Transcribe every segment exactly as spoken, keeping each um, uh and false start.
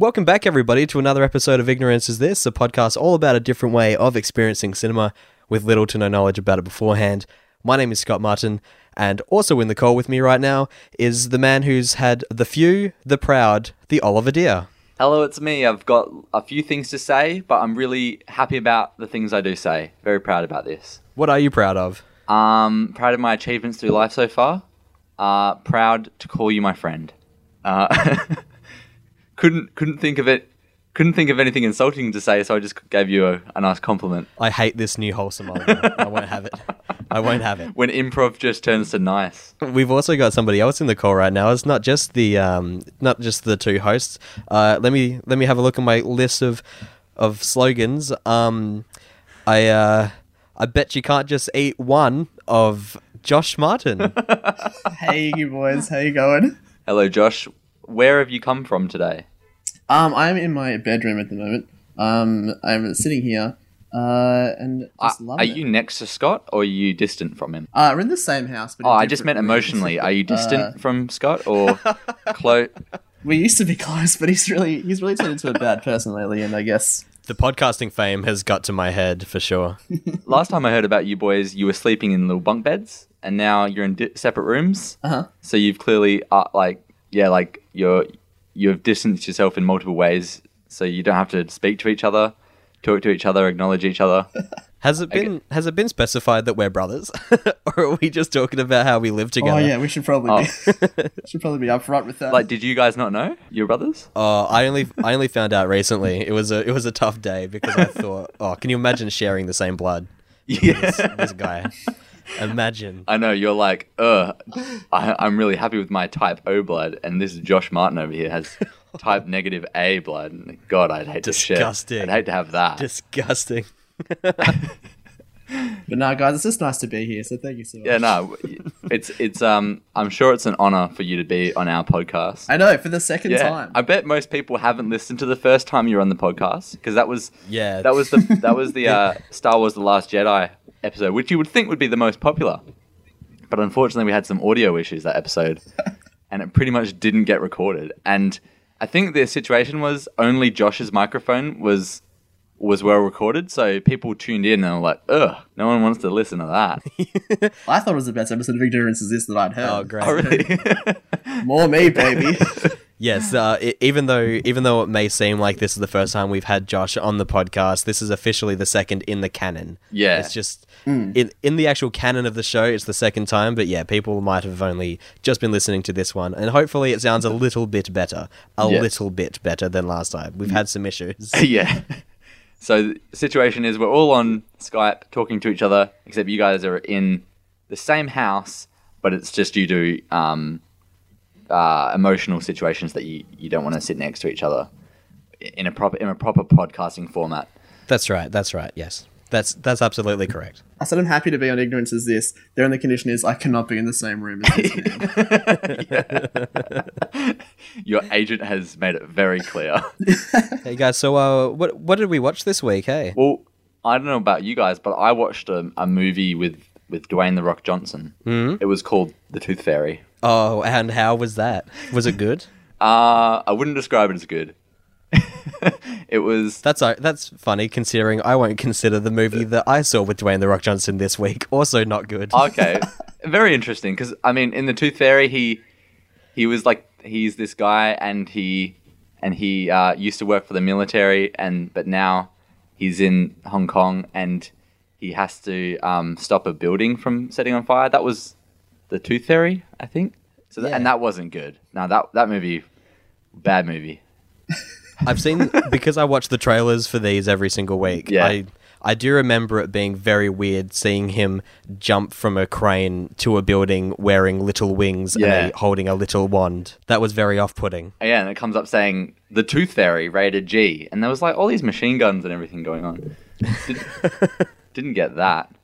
Welcome back, everybody, to another episode of Ignorance Is This, a podcast all about a different way of experiencing cinema with little to no knowledge about it beforehand. My name is Scott Martin, and also in the call with me right now is the man who's had the few, the proud, the Oliver Deer. Hello, it's me. I've got a few things to say, but I'm really happy about the things I do say. Very proud about this. What are you proud of? Um, proud of my achievements through life so far. Uh, proud to call you my friend. Uh, couldn't couldn't think of it. Couldn't think of anything insulting to say, so I just gave you a, a nice compliment. I hate this new wholesome Oliver. I won't have it. I won't have it. When improv just turns to nice. We've also got somebody else in the call right now. It's not just the um, not just the two hosts. Uh, let me let me have a look at my list of of slogans. Um, I uh, I bet you can't just eat one of Josh Martin. Hey, you boys, how you going? Hello, Josh. Where have you come from today? Um, I'm in my bedroom at the moment. Um, I'm sitting here, uh, and just uh, love Are it. You next to Scott, or are you distant from him? Uh, we're in the same house, but oh, I just meant emotionally. Are you distant uh, from Scott, or close? We used to be close, but he's really he's really turned into a bad person lately, and I guess the podcasting fame has got to my head for sure. Last time I heard about you boys, you were sleeping in little bunk beds, and now you're in di- separate rooms. Uh-huh. So you've clearly uh, like yeah, like you're. You have distanced yourself in multiple ways, so you don't have to speak to each other, talk to each other, acknowledge each other. Has it been okay. Has it been specified that we're brothers, or are we just talking about how we live together? Oh yeah, we should probably oh. be, should probably be upfront with that. Like, did you guys not know you're brothers? Oh, uh, I only I only found out recently. It was a it was a tough day because I thought, oh, can you imagine sharing the same blood? Yeah, this, this guy. Imagine. I know, you're like, uh, I'm really happy with my type O blood, and this Josh Martin over here has type negative A blood, and God, I'd hate Disgusting. to share. I'd hate to have that. Disgusting. But no, guys, it's just nice to be here, so thank you so much. Yeah, no, it's, it's um, I'm sure it's an honor for you to be on our podcast. I know, for the second yeah, time. I bet most people haven't listened to the first time you were on the podcast, because that was, yeah. that was the, that was the uh, Star Wars The Last Jedi episode, which you would think would be the most popular. But unfortunately, we had some audio issues that episode, and it pretty much didn't get recorded. And I think the situation was only Josh's microphone was... was well recorded, so people tuned in and were like, ugh, no one wants to listen to that. I thought it was the best episode of Ignorance Is This that I'd heard. Oh, great. Oh, really? More me, baby. Yes, uh, it, even though even though it may seem like this is the first time we've had Josh on the podcast, this is officially the second in the canon. Yeah. It's just, mm. in, in the actual canon of the show, it's the second time, but yeah, people might have only just been listening to this one, and hopefully it sounds a little bit better, a yeah. little bit better than last time. We've mm. had some issues. Yeah. So the situation is we're all on Skype talking to each other, except you guys are in the same house, but it's just due to um, uh, emotional situations that you, you don't want to sit next to each other in a proper in a proper podcasting format. That's right. That's right. Yes, that's that's absolutely correct. I said I'm happy to be on Ignorance Is This. The only condition is I cannot be in the same room as this man. Your agent has made it very clear. Hey guys, so uh, what what did we watch this week? Hey, well, I don't know about you guys, but I watched a, a movie with, with Dwayne The Rock Johnson. Mm-hmm. It was called The Tooth Fairy. Oh, and how was that? Was it good? uh, I wouldn't describe it as good. It was. That's uh, that's funny considering I won't consider the movie that I saw with Dwayne The Rock Johnson this week also not good. Okay, very interesting because I mean in The Tooth Fairy he he was like. He's this guy, and he and he uh, used to work for the military, and but now he's in Hong Kong, and he has to um, stop a building from setting on fire. That was The Tooth Fairy, I think. So, th- yeah. and that wasn't good. No, that that movie, bad movie. I've seen because I watch the trailers for these every single week. Yeah. I, I do remember it being very weird seeing him jump from a crane to a building wearing little wings yeah. and a, holding a little wand. That was very off-putting. Yeah, and it comes up saying, The Tooth Fairy, rated G. And there was like all these machine guns and everything going on. Did, didn't get that.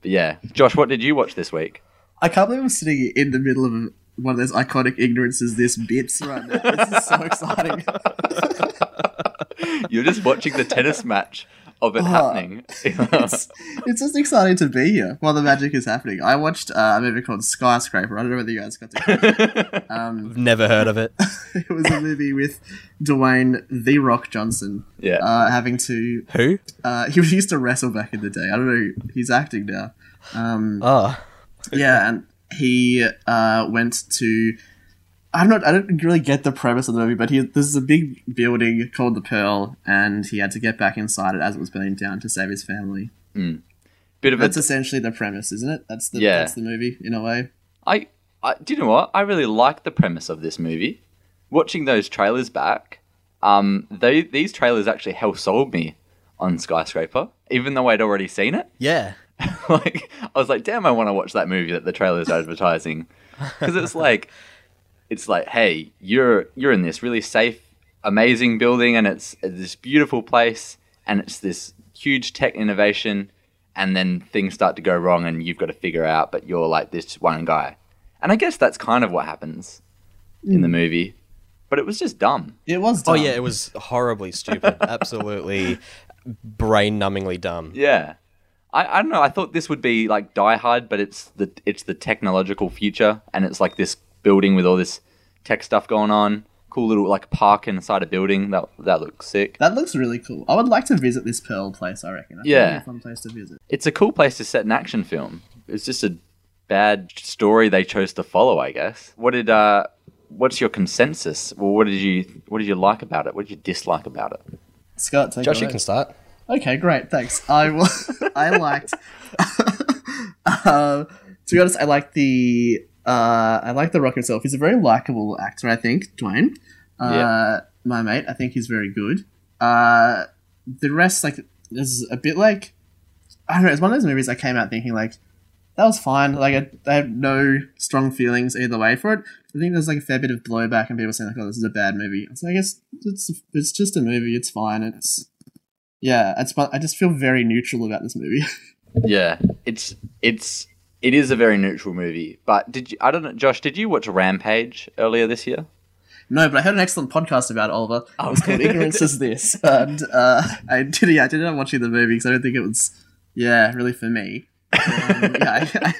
But yeah. Josh, what did you watch this week? I can't believe I'm sitting in the middle of one of those iconic Ignorance Is This bits right now. This is so exciting. You're just watching the tennis match of it uh, happening. it's, it's just exciting to be here while the magic is happening. I watched uh, a movie called Skyscraper. I don't know whether you guys got to watch it. Um, I've never heard of it. It was a movie with Dwayne The Rock Johnson. Yeah. Uh, having to... Who? Uh, he used to wrestle back in the day. I don't know. He's acting now. Um, oh. Yeah, and he uh, went to... I'm not. I don't really get the premise of the movie, but he, this is a big building called The Pearl, and he had to get back inside it as it was burning down to save his family. Mm. Bit of that's a, essentially the premise, isn't it? That's the yeah. that's the movie in a way. I, I do you know what? I really like the premise of this movie. Watching those trailers back, um, they these trailers actually hell sold me on Skyscraper, even though I'd already seen it. Yeah, like I was like, damn, I want to watch that movie that the trailer's advertising, because it's like. It's like, hey, you're you're in this really safe, amazing building, and it's this beautiful place, and it's this huge tech innovation, and then things start to go wrong, and you've got to figure out, but you're like this one guy. And I guess that's kind of what happens mm. in the movie, but it was just dumb. It was dumb. Oh, yeah, it was horribly stupid, absolutely brain-numbingly dumb. Yeah. I, I don't know, I thought this would be like Die Hard, but it's the it's the technological future, and it's like this... building with all this tech stuff going on, cool little like park inside a building that that looks sick. That looks really cool. I would like to visit this Pearl place. I reckon. That's yeah, a fun place to visit. It's a cool place to set an action film. It's just a bad story they chose to follow, I guess. What did uh, what's your consensus? Well, what did you what did you like about it? What did you dislike about it? Scott, take Josh, it away. You can start. Okay, great, thanks. I will. I liked. uh, to be honest, I liked the. Uh, I like The Rock himself. He's a very likable actor, I think, Dwayne. Uh, yeah. My mate, I think he's very good. Uh, the rest, like, is a bit like... I don't know, it's one of those movies I came out thinking, like, that was fine. Like, I, I have no strong feelings either way for it. I think there's, like, a fair bit of blowback and people saying, like, oh, this is a bad movie. So I guess it's it's just a movie. It's fine. It's... Yeah, it's. I just feel very neutral about this movie. Yeah, it's it's... It is a very neutral movie, but did you, I don't know, Josh, did you watch Rampage earlier this year? No, but I heard an excellent podcast about it, Oliver. Oh. It was called Ignorance Is This, and uh, I did, yeah, I did end up watching the movie because I don't think it was, yeah, really for me. Um, yeah, I, I,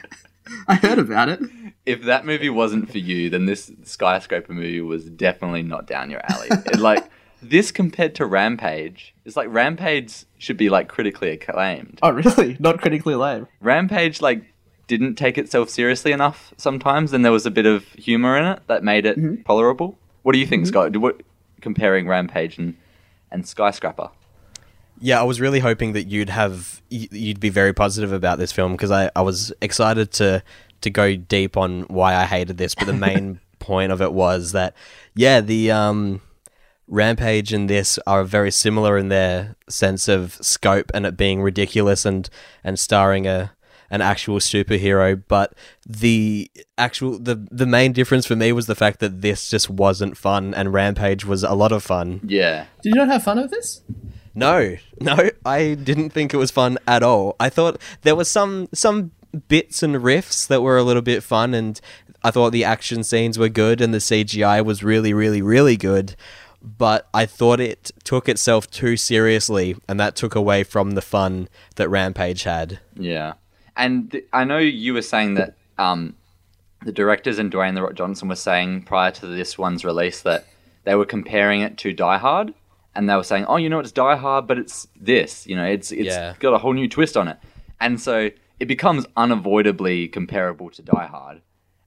I heard about it. If that movie wasn't for you, then this Skyscraper movie was definitely not down your alley. It, like, this compared to Rampage, it's like Rampage should be, like, critically acclaimed. Oh, really? Not critically acclaimed? Rampage, like... didn't take itself seriously enough sometimes, and there was a bit of humor in it that made it mm-hmm. tolerable. What do you think, mm-hmm. Scott? What, comparing Rampage and, and Skyscraper? Yeah, I was really hoping that you'd have you'd be very positive about this film because I, I was excited to to go deep on why I hated this, but the main point of it was that yeah, the um, Rampage and this are very similar in their sense of scope and it being ridiculous and and starring a an actual superhero, but the actual the the main difference for me was the fact that this just wasn't fun and Rampage was a lot of fun. Yeah. Did you not have fun with this? No. No, I didn't think it was fun at all. I thought there was some some bits and riffs that were a little bit fun, and I thought the action scenes were good and the C G I was really, really, really good, but I thought it took itself too seriously and that took away from the fun that Rampage had. Yeah. And th- I know you were saying that um, the directors and Dwayne The Rock Johnson were saying prior to this one's release that they were comparing it to Die Hard, and they were saying, oh, you know, it's Die Hard, but it's this, you know, it's it's yeah. got a whole new twist on it. And so it becomes unavoidably comparable to Die Hard.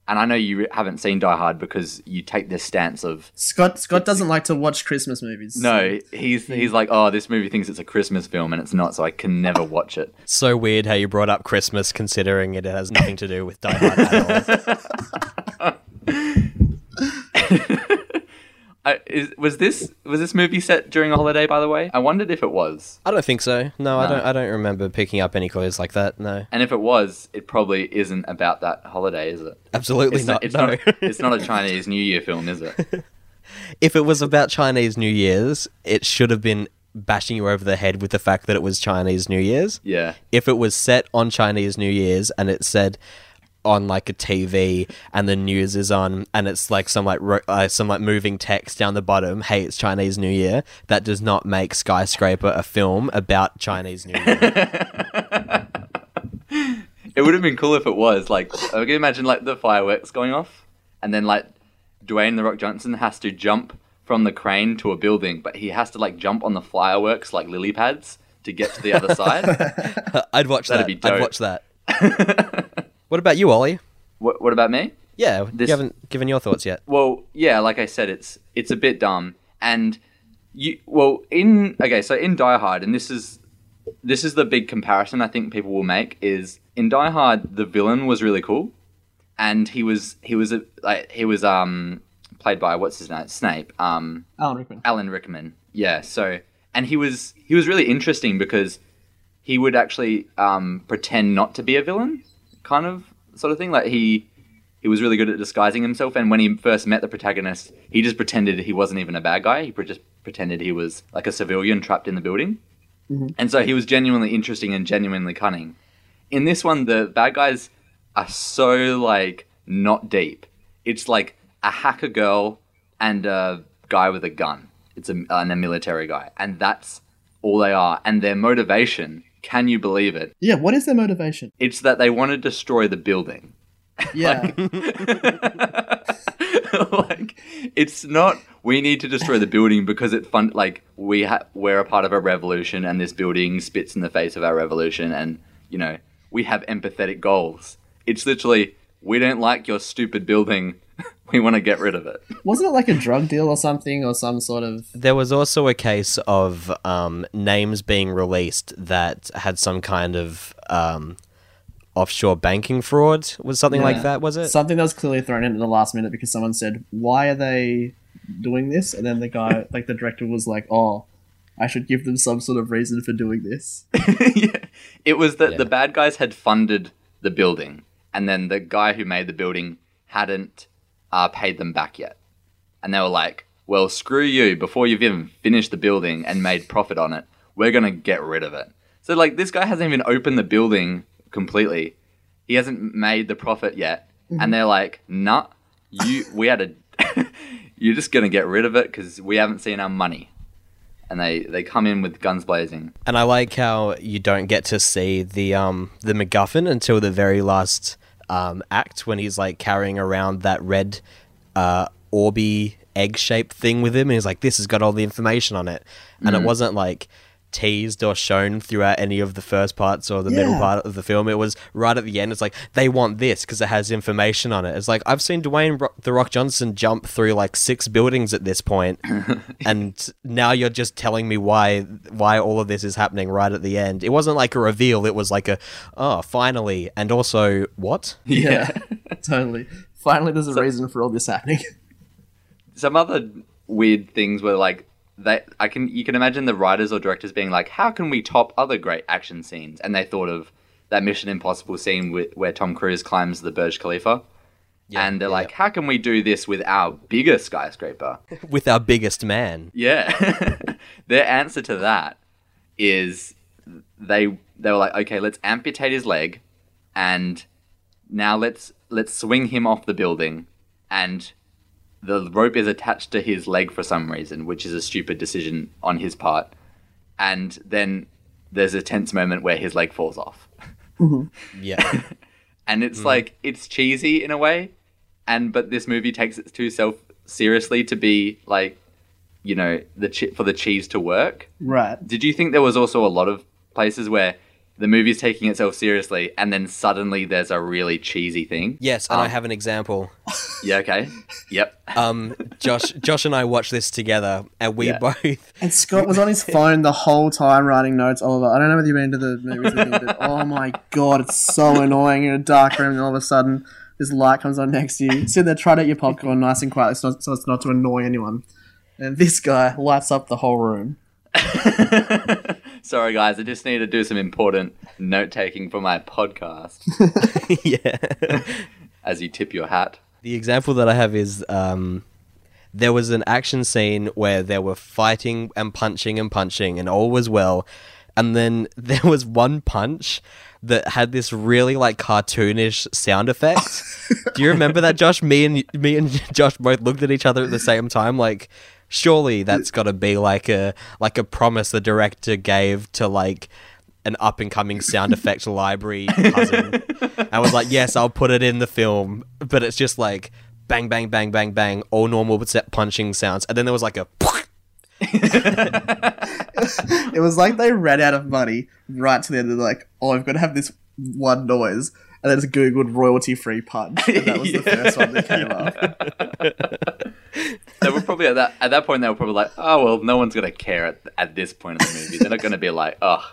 And I know you haven't seen Die Hard because you take this stance of... Scott Scott doesn't like to watch Christmas movies. No, he's he's like, oh, this movie thinks it's a Christmas film and it's not, so I can never watch it. So weird how you brought up Christmas considering it has nothing to do with Die Hard at all. I, is, was this was this movie set during a holiday, by the way? I wondered if it was. I don't think so. No, no. I don't I don't remember picking up any clues like that, no. And if it was, it probably isn't about that holiday, is it? Absolutely it's not, not, it's, no. not a, it's not a Chinese New Year film, is it? If it was about Chinese New Year's, it should have been bashing you over the head with the fact that it was Chinese New Year's. Yeah. If it was set on Chinese New Year's and it said... on like a T V and the news is on and it's like some like ro- uh, some like moving text down the bottom, hey, it's Chinese New Year. That does not make Skyscraper a film about Chinese New Year. It would have been cool if it was. Like, I can imagine like the fireworks going off and then like Dwayne The Rock Johnson has to jump from the crane to a building, but he has to like jump on the fireworks like lily pads to get to the other side. I'd watch That'd that. Be dope. I'd watch that. What about you, Ollie? What, what about me? Yeah, this, you haven't given your thoughts yet. Well, yeah, like I said, it's it's a bit dumb, and you well in okay, so in Die Hard, and this is this is the big comparison I think people will make is in Die Hard the villain was really cool, and he was he was a, like he was um played by what's his name Snape um Alan Rickman Alan Rickman yeah so and he was he was really interesting because he would actually um, pretend not to be a villain. Kind of sort of thing. Like he, he was really good at disguising himself. And when he first met the protagonist, he just pretended he wasn't even a bad guy. He pre- just pretended he was like a civilian trapped in the building. Mm-hmm. And so he was genuinely interesting and genuinely cunning. In this one, the bad guys are so like not deep. It's like a hacker girl and a guy with a gun. It's a, and a military guy, and that's all they are. And their motivation. Can you believe it? Yeah, what is their motivation? It's that they want to destroy the building. Yeah. like, like, it's not, we need to destroy the building because it fun, like, we ha- we're a part of a revolution and this building spits in the face of our revolution and, you know, we have empathetic goals. It's literally, we don't like your stupid building. We want to get rid of it. Wasn't it like a drug deal or something or some sort of... There was also a case of um, names being released that had some kind of um, offshore banking fraud. Was something yeah. like that, was it? Something that was clearly thrown in at the last minute because someone said, why are they doing this? And then the guy, like the director was like, oh, I should give them some sort of reason for doing this. yeah. It was that yeah. the bad guys had funded the building and then the guy who made the building hadn't... Uh, paid them back yet. And they were like, well, screw you, before you've even finished the building and made profit on it, we're going to get rid of it. So, like, this guy hasn't even opened the building completely. He hasn't made the profit yet. Mm-hmm. And they're like, nah, you, we had a, you're just going to get rid of it because we haven't seen our money. And they, they come in with guns blazing. And I like how you don't get to see the um the MacGuffin until the very last... Um, act when he's like carrying around that red uh, orby egg-shaped thing with him and he's like, this has got all the information on it. And mm-hmm. it wasn't like teased or shown throughout any of the first parts or the yeah. middle part of the film. It was right at the end. It's like, they want this because it has information on it. It's like, I've seen Dwayne Ro- The Rock Johnson jump through like six buildings at this point and now you're just telling me why why all of this is happening right at the end. It wasn't like a reveal. It was like a, oh, finally. And also, what? Yeah, totally. Finally, there's a so, reason for all this happening. Some other weird things were like, They, I can, you can imagine the writers or directors being like, how can we top other great action scenes? And they thought of that Mission Impossible scene with, where Tom Cruise climbs the Burj Khalifa. Yeah, and they're yeah, like, yeah. how can we do this with our biggest skyscraper? With our biggest man. Yeah. Their answer to that is they they were like, okay, let's amputate his leg. And now let's let's swing him off the building. And... the rope is attached to his leg for some reason, which is a stupid decision on his part. And then there's a tense moment where his leg falls off. Mm-hmm. Yeah. And it's mm. like, it's cheesy in a way. And, but this movie takes it too self seriously to be like, you know, the chi- for the cheese to work. Right. Did you think there was also a lot of places where the movie's taking itself seriously and then suddenly there's a really cheesy thing? Yes, and um, I have an example. Yeah, okay. Yep. Um, Josh Josh and I watched this together and we yeah. both... And Scott was on his phone the whole time writing notes. Oliver, I don't know whether you've been to the movies or anything, but oh my God, it's so annoying. You're in a dark room and all of a sudden this light comes on next to you. Sit there, try to eat your popcorn nice and quietly so, so it's not to annoy anyone. And this guy lights up the whole room. Sorry, guys, I just need to do some important note-taking for my podcast. Yeah. As you tip your hat. The example that I have is um, there was an action scene where they were fighting and punching and punching and all was well. And then there was one punch that had this really like cartoonish sound effect. Do you remember that, Josh? Me and me and Josh both looked at each other at the same time, like, surely that's got to be like a like a promise the director gave to like an up and coming sound effect library puzzle. I was like, yes, I'll put it in the film, but it's just like bang, bang, bang, bang, bang, all normal punching sounds, and then there was like a. It was like they ran out of money right to the end. They're like, oh, I've got to have this one noise, and then just googled royalty free punch, and that was yeah. the first one that came up. They were probably at that at that point. They were probably like, oh well, no one's gonna care at, at this point in the movie. They're not gonna be like, oh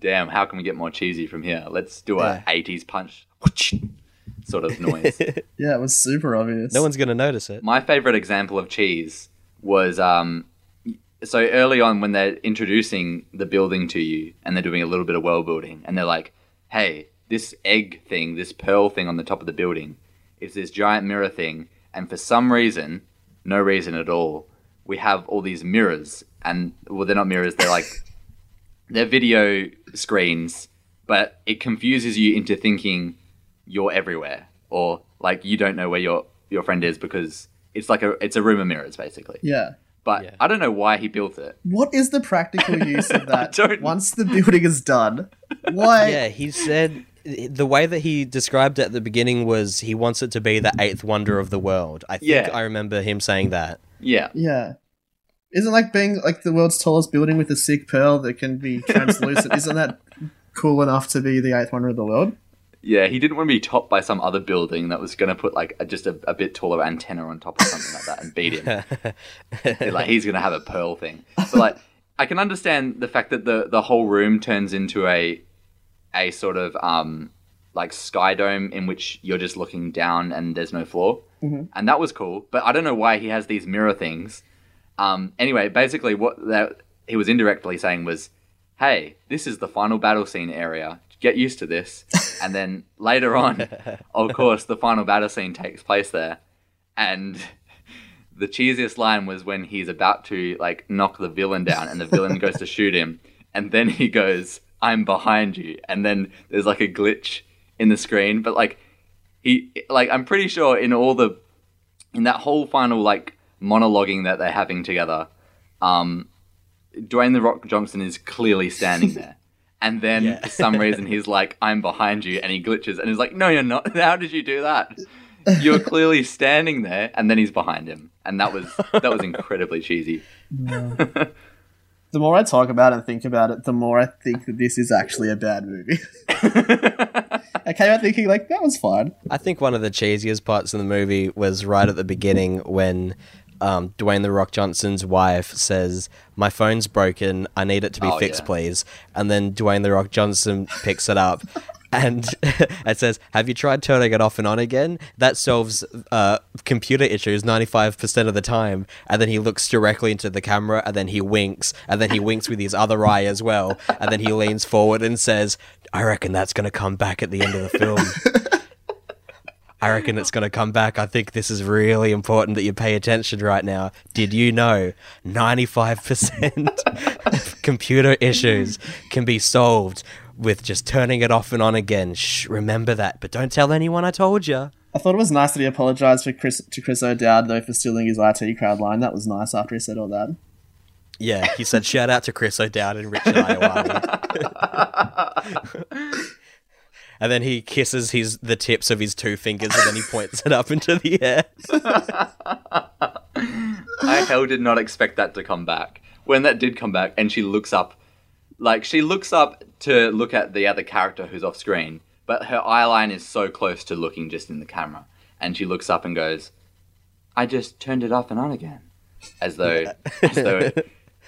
damn, how can we get more cheesy from here? Let's do a yeah. eighties punch sort of noise. Yeah, it was super obvious. No one's gonna notice it. My favorite example of cheese was um. So early on when they're introducing the building to you and they're doing a little bit of world building and they're like, hey, this egg thing, this pearl thing on the top of the building is this giant mirror thing, and for some reason, no reason at all, we have all these mirrors. And, well, they're not mirrors, they're like, they're video screens, but it confuses you into thinking you're everywhere, or like you don't know where your, your friend is because it's like a, it's a room of mirrors basically. Yeah. But yeah. I don't know why he built it. What is the practical use of that? Don't... Once the building is done, why? Yeah, he said the way that he described it at the beginning was he wants it to be the eighth wonder of the world. I think yeah. I remember him saying that. Yeah, yeah. Isn't like being like the world's tallest building with a sick pearl that can be translucent? Isn't that cool enough to be the eighth wonder of the world? Yeah, he didn't want to be topped by some other building that was going to put like a, just a, a bit taller antenna on top of something like that and beat him. Like he's going to have a pearl thing. But like, I can understand the fact that the, the whole room turns into a a sort of um like sky dome in which you're just looking down and there's no floor, mm-hmm. and that was cool. But I don't know why he has these mirror things. Um, anyway, basically what that he was indirectly saying was, "Hey, this is the final battle scene area. Get used to this." And then later on, of course, the final battle scene takes place there. And the cheesiest line was when he's about to like knock the villain down and the villain goes to shoot him. And then he goes, "I'm behind you." And then there's like a glitch in the screen. But like, he, like, I'm pretty sure in all the, in that whole final like monologuing that they're having together, um, Dwayne The Rock Johnson is clearly standing there. And then yeah. for some reason he's like, "I'm behind you," and he glitches and he's like, "No, you're not. How did you do that? You're clearly standing there." And then he's behind him. And that was that was incredibly cheesy. No. The more I talk about it and think about it, the more I think that this is actually a bad movie. I came out thinking like, that was fine. I think one of the cheesiest parts of the movie was right at the beginning when Um, Dwayne The Rock Johnson's wife says, "My phone's broken, I need it to be oh, fixed yeah. please," and then Dwayne The Rock Johnson picks it up and it says, "Have you tried turning it off and on again? That solves uh, computer issues ninety-five percent of the time." And then he looks directly into the camera and then he winks and then he winks with his other eye as well, and then he leans forward and says, "I reckon that's going to come back at the end of the film." I reckon it's going to come back. I think this is really important that you pay attention right now. Did you know ninety-five percent of computer issues can be solved with just turning it off and on again? Shh, remember that, but don't tell anyone I told you. I thought it was nice that he apologised for Chris, to Chris O'Dowd, though, for stealing his I T crowd line. That was nice after he said all that. Yeah, he said, "Shout out to Chris O'Dowd and Richard Ayoade." And then he kisses his the tips of his two fingers and then he points it up into the air. I hell did not expect that to come back. When that did come back and she looks up, like she looks up to look at the other character who's off screen, but her eyeline is so close to looking just in the camera. And she looks up and goes, "I just turned it off and on again." As though, yeah. as though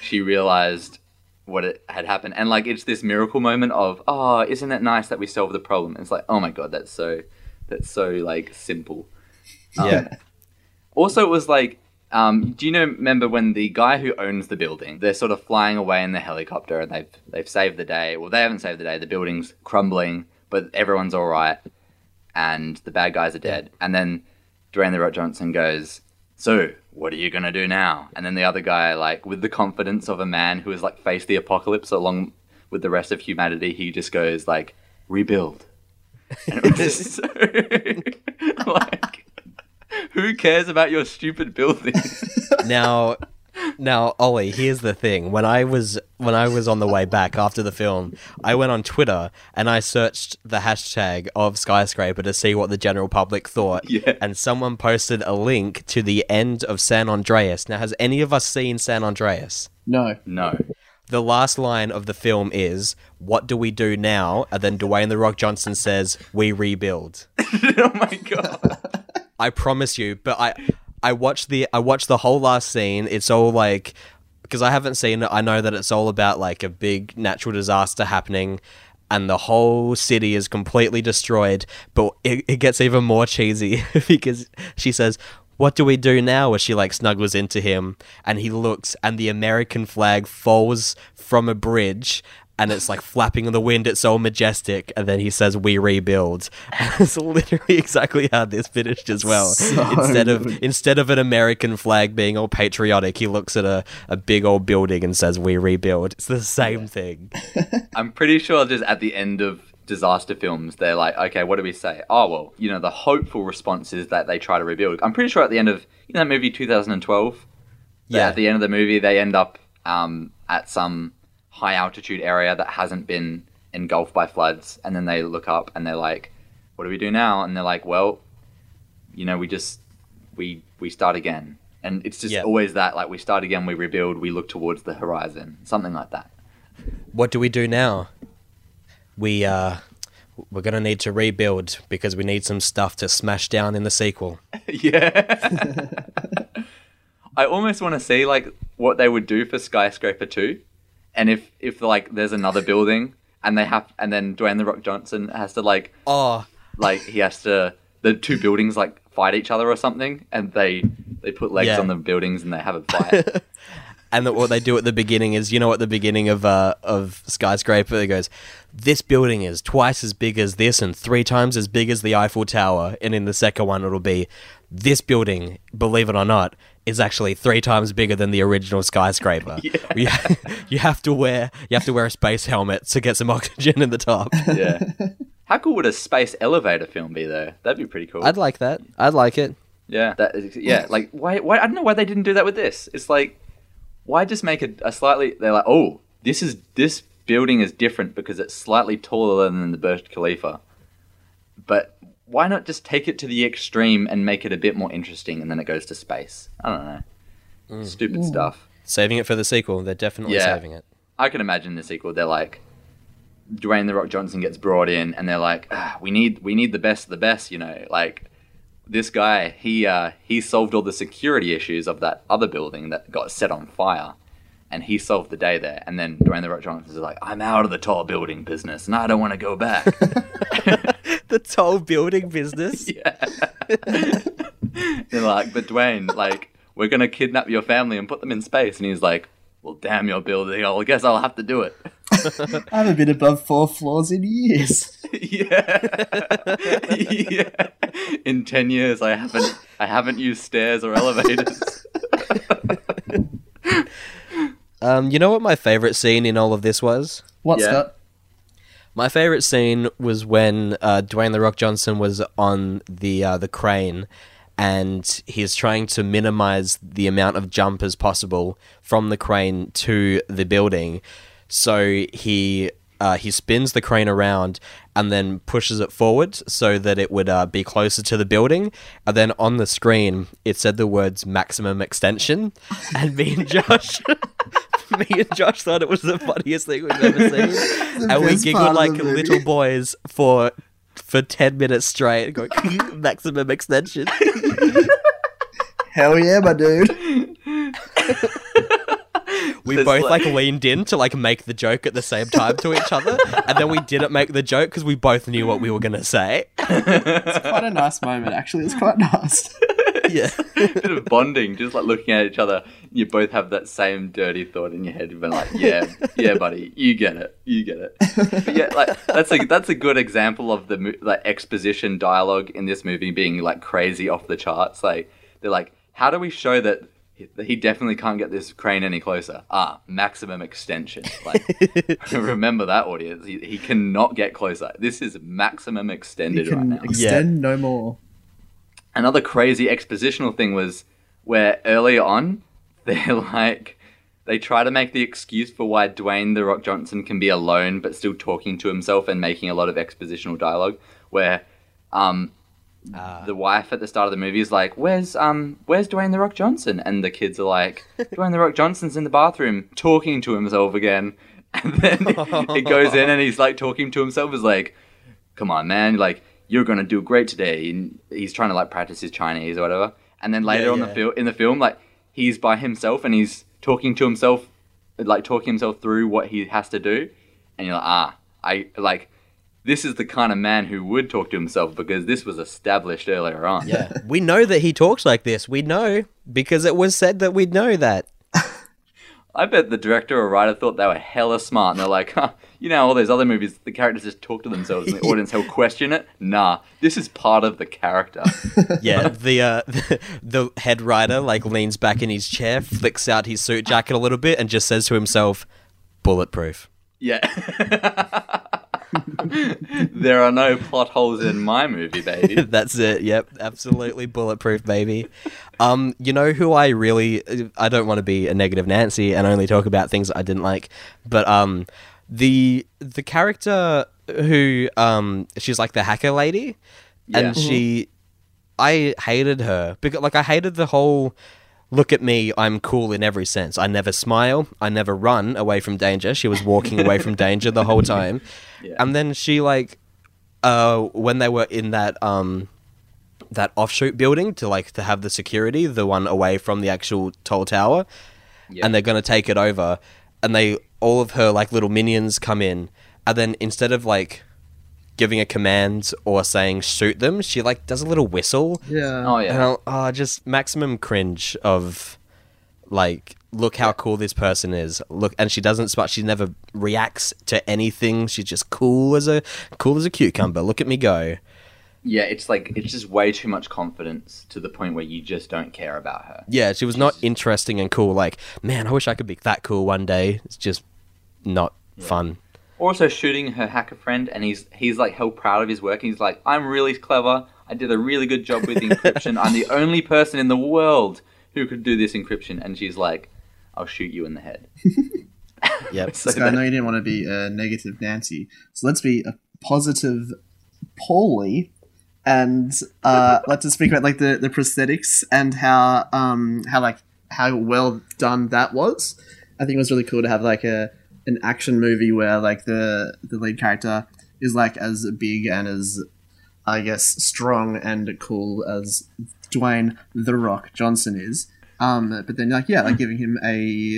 she realized what it had happened. And like, it's this miracle moment of, oh, isn't it nice that we solved the problem? And it's like, oh my god, that's so that's so like simple. Um, yeah. Also, it was like, um, do you know? Remember when the guy who owns the building, they're sort of flying away in the helicopter, and they've they've saved the day. Well, they haven't saved the day. The building's crumbling, but everyone's all right, and the bad guys are dead. And then Dwayne The Rock Johnson goes, "So, what are you going to do now?" And then the other guy, like, with the confidence of a man who has, like, faced the apocalypse along with the rest of humanity, he just goes like, rebuild. And it was just so like, who cares about your stupid building? Now, now, Ollie, here's the thing. When I was when I was on the way back after the film, I went on Twitter and I searched the hashtag of Skyscraper to see what the general public thought. Yeah. And someone posted a link to the end of San Andreas. Now, has any of us seen San Andreas? No. No. The last line of the film is, what do we do now? And then Dwayne The Rock Johnson says, we rebuild. Oh my God. I promise you, but I... I watched the I watched the whole last scene. It's all like, because I haven't seen it, I know that it's all about like a big natural disaster happening and the whole city is completely destroyed, but it, it gets even more cheesy because she says, what do we do now? Where she like snuggles into him and he looks and the American flag falls from a bridge and it's like flapping in the wind. It's so majestic. And then he says, we rebuild. And it's literally exactly how this finished as well. So instead of good. instead of an American flag being all patriotic, he looks at a, a big old building and says, we rebuild. It's the same thing. I'm pretty sure just at the end of disaster films, they're like, okay, what do we say? Oh, well, you know, the hopeful response is that they try to rebuild. I'm pretty sure at the end of, you know, that movie two thousand twelve? Yeah. At the end of the movie, they end up um, at some... high altitude area that hasn't been engulfed by floods, and then they look up and they're like, what do we do now? And they're like, well, you know, we just we we start again. And it's just yeah. always that, like, we start again, we rebuild, we look towards the horizon, something like that. What do we do now? We uh we're gonna need to rebuild because we need some stuff to smash down in the sequel. Yeah. I almost want to see like what they would do for Skyscraper two. And if, if like there's another building and they have and then Dwayne The Rock Johnson has to like oh like he has to the two buildings like fight each other or something, and they they put legs yeah. on the buildings and they have a fight. And the, what they do at the beginning is, you know, at the beginning of uh, of Skyscraper, it goes, this building is twice as big as this and three times as big as the Eiffel Tower. And in the second one, it'll be, this building, believe it or not, is actually three times bigger than the original Skyscraper. Yeah. You, you have to wear you have to wear a space helmet to get some oxygen in the top. Yeah. How cool would a space elevator film be, though? That'd be pretty cool. I'd like that. I'd like it. Yeah. That is, yeah. Like why? Why? I don't know why they didn't do that with this. It's like, why just make a, a slightly... They're like, oh, this is this building is different because it's slightly taller than the Burj Khalifa. But why not just take it to the extreme and make it a bit more interesting, and then it goes to space? I don't know. Mm. Stupid mm. stuff. Saving it for the sequel. They're definitely yeah. saving it. I can imagine the sequel. They're like, Dwayne The Rock Johnson gets brought in, and they're like, ah, we need we need the best of the best, you know, like... This guy, he uh, he solved all the security issues of that other building that got set on fire, and he solved the day there. And then Dwayne The Rock Johnson is like, I'm out of the tall building business, and I don't want to go back. The tall building business? Yeah. They're like, but Dwayne, like, we're going to kidnap your family and put them in space. And he's like, well, damn your building, I guess I'll have to do it. I haven't been above four floors in years. Yeah. Yeah. In ten years, I haven't I haven't used stairs or elevators. um, you know what my favourite scene in all of this was? What's yeah. that? My favourite scene was when uh, Dwayne The Rock Johnson was on the uh, the crane, and he's trying to minimise the amount of jump as possible from the crane to the building. So he uh, he spins the crane around and then pushes it forward so that it would uh, be closer to the building. And then on the screen, it said the words maximum extension. And me and Josh, me and Josh thought it was the funniest thing we've ever seen. And we giggled like little boys for for ten minutes straight, going maximum extension. Hell yeah, my dude. We There's both like... like leaned in to like make the joke at the same time to each other, and then we didn't make the joke because we both knew what we were gonna say. It's quite a nice moment, actually. It's quite nice. Yeah, bit of bonding, just like looking at each other. You both have that same dirty thought in your head, and like, yeah, yeah, buddy, you get it, you get it. But yeah, like that's a that's a good example of the like exposition dialogue in this movie being like crazy off the charts. Like they're like, how do we show that he definitely can't get this crane any closer. Ah, maximum extension. Like, remember that, audience. He, he cannot get closer. This is maximum extended right now. Extend yeah. no more. Another crazy expositional thing was where early on, they're like, they try to make the excuse for why Dwayne The Rock Johnson can be alone but still talking to himself and making a lot of expositional dialogue, where um, uh. the wife at the start of the movie is like, where's um, where's Dwayne The Rock Johnson? And the kids are like, Dwayne The Rock Johnson's in the bathroom talking to himself again. And then it goes in and he's like talking to himself. Is like, come on, man. Like, you're going to do great today. And he's trying to like practice his Chinese or whatever. And then later yeah, yeah. on the fil- in the film, like he's by himself and he's talking to himself, like talking himself through what he has to do. And you're like, ah, I like, this is the kind of man who would talk to himself because this was established earlier on. Yeah. We know that he talks like this. We know because it was said that we'd know that. I bet the director or writer thought they were hella smart. And they're like, huh, you know, all those other movies, the characters just talk to themselves and the audience will question it. Nah, this is part of the character. Yeah, the, uh, the the head writer like leans back in his chair, flicks out his suit jacket a little bit and just says to himself, bulletproof. Yeah. There are no plot holes in my movie, baby. That's it. Yep, absolutely bulletproof, baby. Um, you know who I really I don't want to be a negative Nancy and only talk about things that I didn't like, but um, the the character who um, she's like the hacker lady, yeah. and she I hated her because like I hated the whole. Look at me, I'm cool in every sense. I never smile. I never run away from danger. She was walking away from danger the whole time. Yeah. And then she, like, uh, when they were in that um, that offshoot building to, like, to have the security, the one away from the actual toll tower, yeah. and they're going to take it over, and they all of her, like, little minions come in, and then instead of, like, giving a command or saying shoot them, she like does a little whistle. Yeah. Oh yeah. And I'll, oh, just maximum cringe of like, look how cool this person is. Look, and she doesn't spot. She never reacts to anything. She's just cool as a cool as a cucumber. Look at me go. Yeah, it's like it's just way too much confidence to the point where you just don't care about her. Yeah, she was not just interesting and cool. Like, man, I wish I could be that cool one day. It's just not yeah. fun. Also shooting her hacker friend, and he's he's like hell proud of his work. He's like, I'm really clever. I did a really good job with encryption. I'm the only person in the world who could do this encryption. And she's like, I'll shoot you in the head. Yep. So that- I know you didn't want to be a negative Nancy, so let's be a positive Paulie, and uh, let's just speak about like the, the prosthetics and how um how like how well done that was. I think it was really cool to have like a. an action movie where like the the lead character is like as big and as I guess strong and cool as Dwayne The Rock Johnson is, um but then like yeah like giving him a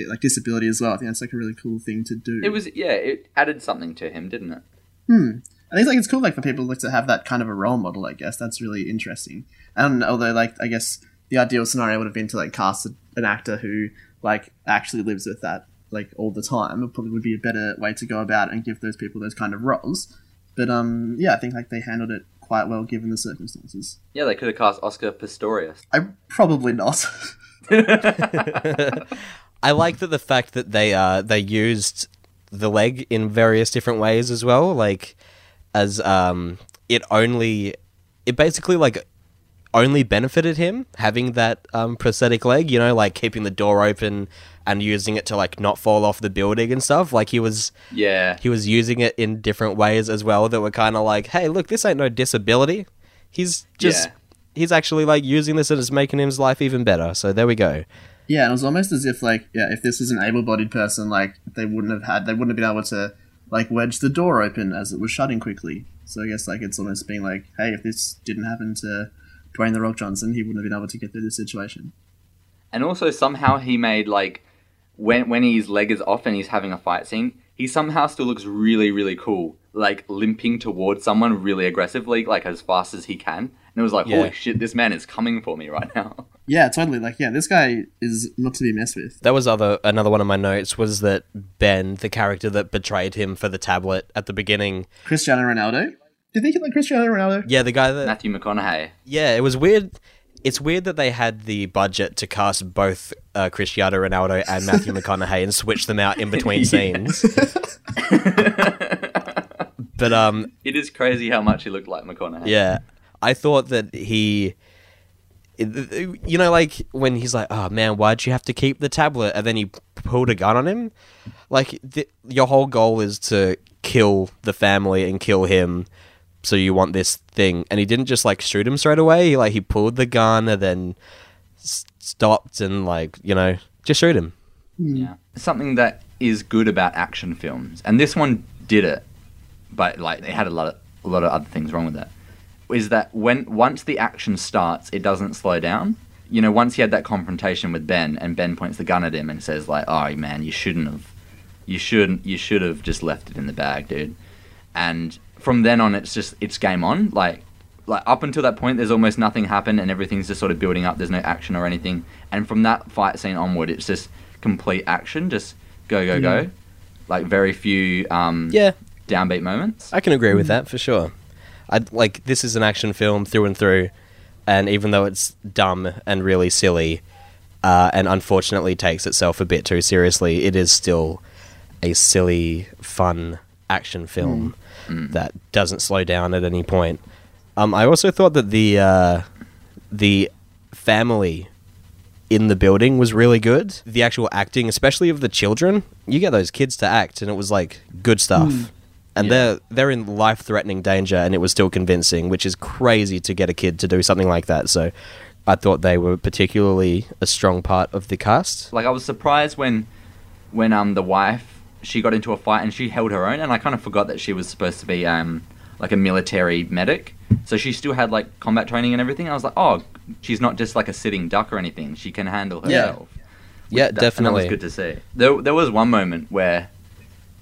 like disability as well. I think that's like a really cool thing to do. It was yeah it added something to him, didn't it? hmm I think like it's cool like for people like to have that kind of a role model. I guess that's really interesting. And although like I guess the ideal scenario would have been to like cast an actor who like actually lives with that like all the time. It probably would be a better way to go about and give those people those kind of roles. But um, yeah, I think like they handled it quite well given the circumstances. Yeah, they could have cast Oscar Pistorius. I probably not. I like that the fact that they uh they used the leg in various different ways as well. Like as um, it only it basically like. only benefited him having that um, prosthetic leg, you know, like keeping the door open and using it to like not fall off the building and stuff. Like he was, yeah, he was using it in different ways as well that were kind of like, hey, look, this ain't no disability. He's just, yeah. he's actually like using this and it's making his life even better. So there we go. Yeah, it was almost as if like, yeah, if this was an able-bodied person, like they wouldn't have had, they wouldn't have been able to like wedge the door open as it was shutting quickly. So I guess like it's almost being like, hey, if this didn't happen to Dwayne The Rock Johnson, he wouldn't have been able to get through this situation. And also somehow he made, like, when when his leg is off and he's having a fight scene, he somehow still looks really, really cool. Like, limping towards someone really aggressively, like, as fast as he can. And it was like, yeah. holy shit, this man is coming for me right now. Yeah, totally. Like, yeah, this guy is not to be messed with. That was other another one of my notes was that Ben, the character that betrayed him for the tablet at the beginning. Cristiano Ronaldo? Did they get like Cristiano Ronaldo? Yeah, the guy that Matthew McConaughey. Yeah, it was weird. it's weird that they had the budget to cast both uh, Cristiano Ronaldo and Matthew McConaughey and switch them out in between scenes. But um, it is crazy how much he looked like McConaughey. Yeah, I thought that he, you know, like when he's like, "Oh man, why'd you have to keep the tablet?" and then he pulled a gun on him. Like th- your whole goal is to kill the family and kill him. So you want this thing, and he didn't just like shoot him straight away. He, like he pulled the gun and then s- stopped and like you know just shoot him. Yeah, something that is good about action films, and this one did it, but like they had a lot of a lot of other things wrong with it. Is that when once the action starts, it doesn't slow down. You know, once he had that confrontation with Ben, and Ben points the gun at him and says like, "Oh man, you shouldn't have, you shouldn't, you should have just left it in the bag, dude," and from then on, it's just it's game on. Like, like up until that point, there's almost nothing happened, and everything's just sort of building up. There's no action or anything, and from that fight scene onward, it's just complete action. Just go, go, go. Mm. Like very few, um, yeah, downbeat moments. I can agree with that for sure. I like this is an action film through and through, and even though it's dumb and really silly, uh, and unfortunately takes itself a bit too seriously, it is still a silly, fun action film. Mm. Mm. That doesn't slow down at any point. Um, I also thought that the uh, the family in the building was really good. The actual acting, especially of the children, you get those kids to act, and it was like good stuff. Mm. And yeah. they're they're in life-threatening danger, and it was still convincing, which is crazy to get a kid to do something like that. So I thought they were particularly a strong part of the cast. Like I was surprised when when um the wife. She got into a fight and she held her own, and I kind of forgot that she was supposed to be um, like a military medic, so she still had like combat training and everything. I was like, oh, she's not just like a sitting duck or anything. She can handle herself. Yeah, yeah that, definitely. And that was good to see. There, there was one moment where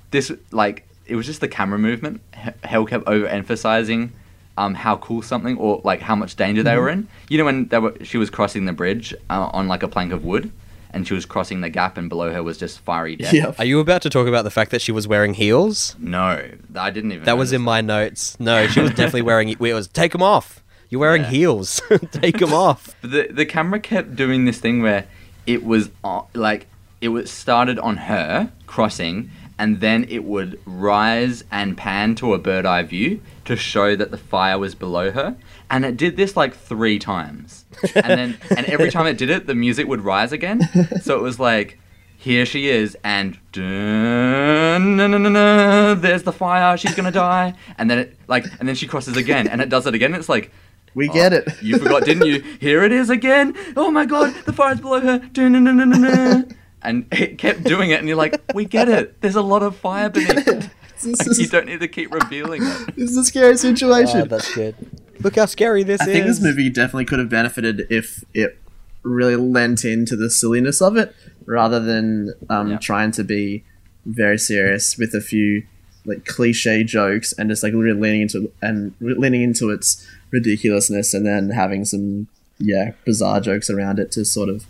this like it was just the camera movement. Hell kept overemphasizing um, how cool something or like how much danger mm-hmm. they were in. You know when they were, she was crossing the bridge uh, on like a plank of wood. And she was crossing the gap, and below her was just fiery death. Yep. Are you about to talk about the fact that she was wearing heels? No, I didn't even. That was in that. my notes. No, she was definitely wearing heels. Take them off. You're wearing yeah. heels. Take them off. The the camera kept doing this thing where it was uh, like it was started on her crossing, and then it would rise and pan to a bird eye view to show that the fire was below her. And it did this like three times. And then and every time it did it, the music would rise again. So it was like, here she is, and dun, na, na, na, na, there's the fire, she's gonna die. And then it like and then she crosses again and it does it again. It's like we oh, get it. You forgot, didn't you? Here it is again. Oh my god, the fire's below her. Dun, na, na, na, na. And it kept doing it, and you're like, we get it. There's a lot of fire beneath it. Like, is, you don't need to keep revealing it. This is a scary situation. Oh, that's good. Look how scary this I is. I think this movie definitely could have benefited if it really lent into the silliness of it, rather than um, yep. trying to be very serious with a few like cliche jokes and just like really leaning into and leaning into its ridiculousness, and then having some yeah bizarre jokes around it to sort of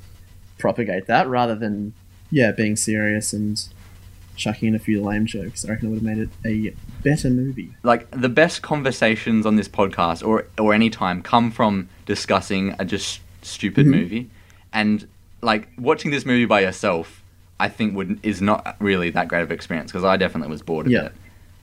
propagate that, rather than yeah being serious and chucking in a few lame jokes. I reckon it would have made it a better movie. Like, the best conversations on this podcast, or or any time, come from discussing a just stupid mm-hmm. movie. And, like, watching this movie by yourself, I think would is not really that great of an experience, because I definitely was bored of yeah. it.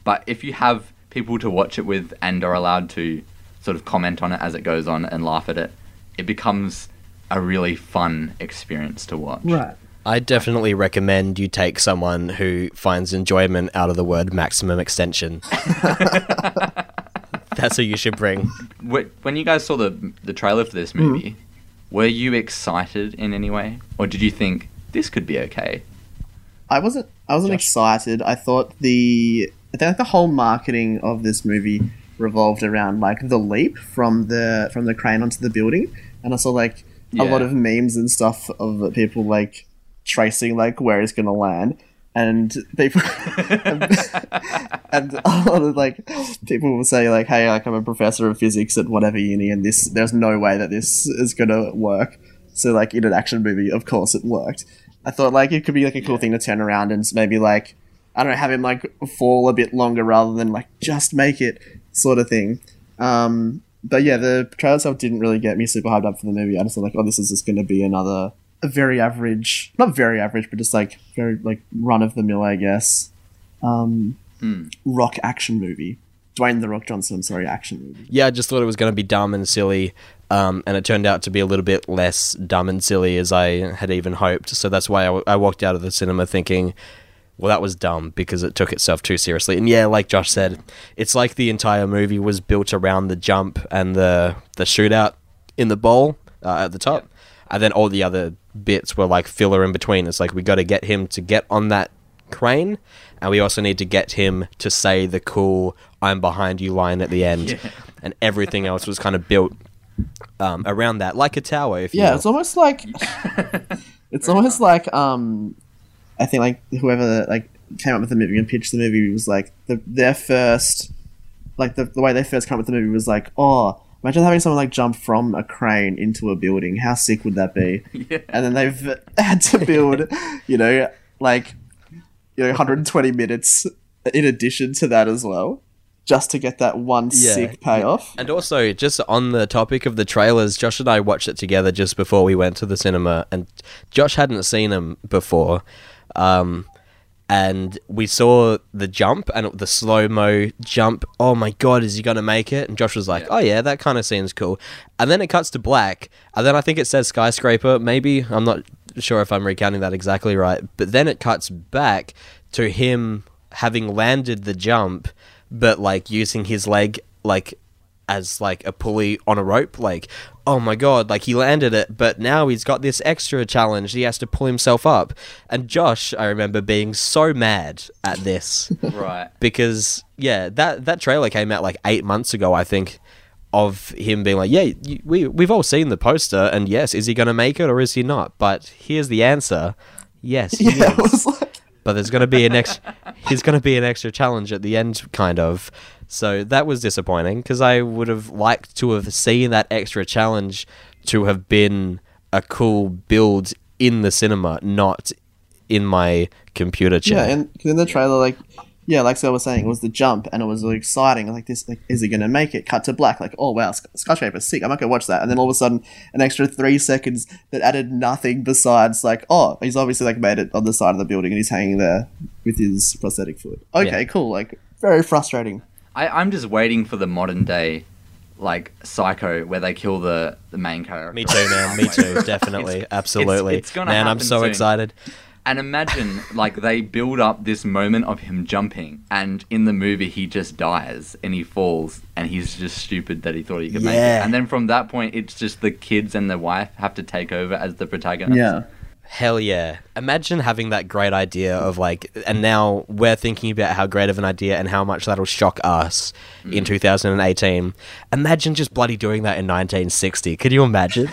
But if you have people to watch it with and are allowed to sort of comment on it as it goes on and laugh at it, it becomes a really fun experience to watch. Right. I definitely recommend you take someone who finds enjoyment out of the word maximum extension. That's who you should bring. When you guys saw the the trailer for this movie, mm. were you excited in any way? Or did you think, this could be okay? I wasn't I wasn't Josh? excited. I thought the I think the whole marketing of this movie revolved around like the leap from the from the crane onto the building. And I saw like yeah. a lot of memes and stuff of people like tracing like where it's gonna land, and people and, and a lot of like people will say like, hey, like I'm a professor of physics at whatever uni, and this there's no way that this is gonna work. So like in an action movie, of course it worked. I thought like it could be like a cool yeah. thing to turn around and maybe like I don't know, have him like fall a bit longer rather than like just make it sort of thing. Um But yeah, the trailer itself didn't really get me super hyped up for the movie. I just thought, like, oh, this is just going to be another a very average, not very average, but just like very like run of the mill, I guess, um, mm. rock action movie. Dwayne The Rock Johnson, sorry, action movie. Yeah, I just thought it was going to be dumb and silly, um, and it turned out to be a little bit less dumb and silly as I had even hoped. So that's why I, w- I walked out of the cinema thinking, well, that was dumb, because it took itself too seriously. And yeah, like Josh said, it's like the entire movie was built around the jump and the, the shootout in the bowl uh, at the top. Yeah. And then all the other bits were like filler in between. It's like, we got to get him to get on that crane, and we also need to get him to say the cool "I'm behind you" line at the end. Yeah. And everything else was kind of built um, around that, like a tower. If you yeah, know. It's almost like it's almost like um, I think like whoever like came up with the movie and pitched the movie was like the, their first like the the way they first came up with the movie was like, oh, imagine having someone like jump from a crane into a building. How sick would that be? Yeah. And then they've had to build, you know, like, you know, one hundred twenty minutes in addition to that as well, just to get that one yeah. sick payoff. And also, just on the topic of the trailers, Josh and I watched it together just before we went to the cinema, and Josh hadn't seen them before. Um, and we saw the jump and the slow-mo jump. Oh my god, is he gonna make it? And Josh was like, yeah. oh yeah, that kind of seems cool. And then it cuts to black, and then I think it says Skyscraper, maybe. I'm not sure if I'm recounting that exactly right. But then it cuts back to him having landed the jump, but like using his leg like as like a pulley on a rope. Like, oh my god, like he landed it, but now he's got this extra challenge. He has to pull himself up. And Josh, I remember being so mad at this. Right. Because, yeah, that, that trailer came out like eight months ago, I think, of him being like, yeah, we, we've all seen the poster, and yes, is he going to make it or is he not? But here's the answer. Yes, he yeah, is. It was like- but there's going to be an ex- he's going to be an extra challenge at the end, kind of. So that was disappointing, because I would have liked to have seen that extra challenge to have been a cool build in the cinema, not in my computer chair. Yeah, and in the trailer, like, yeah, like I was saying, it was the jump, and it was really exciting. Like, this, like, is he going to make it? Cut to black. Like, oh, wow, Skyscraper's sick. I'm not going to watch that. And then all of a sudden, an extra three seconds that added nothing besides, like, oh, he's obviously, like, made it on the side of the building, and he's hanging there with his prosthetic foot. Okay, yeah. Cool. Like, very frustrating. I, I'm just waiting for the modern day, like, Psycho, where they kill the, the main character. Me too, man. Me too. Definitely. It's, Absolutely. It's, it's gonna man, I'm so soon. excited. And imagine, like, they build up this moment of him jumping, and in the movie he just dies and he falls, and he's just stupid that he thought he could yeah. make it. And then from that point, it's just the kids and the wife have to take over as the protagonist. Yeah. Hell yeah. Imagine having that great idea of, like, and now we're thinking about how great of an idea and how much that'll shock us mm. in two thousand eighteen. Imagine just bloody doing that in nineteen sixty. Could you imagine?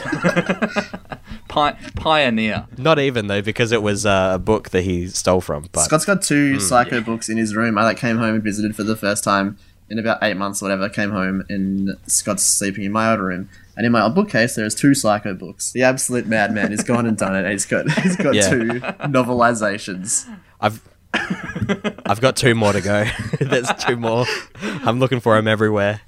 Pi- pioneer. Not even, though, because it was uh, a book that he stole from. But Scott's got two mm, Psycho yeah. books in his room. I like came home and visited for the first time in about eight months or whatever. I came home and Scott's sleeping in my old room. And in my old bookcase, there's two Psycho books. The absolute madman has gone and done it. And he's got he's got yeah. two novelizations. I've I've got two more to go. There's two more. I'm looking for them everywhere.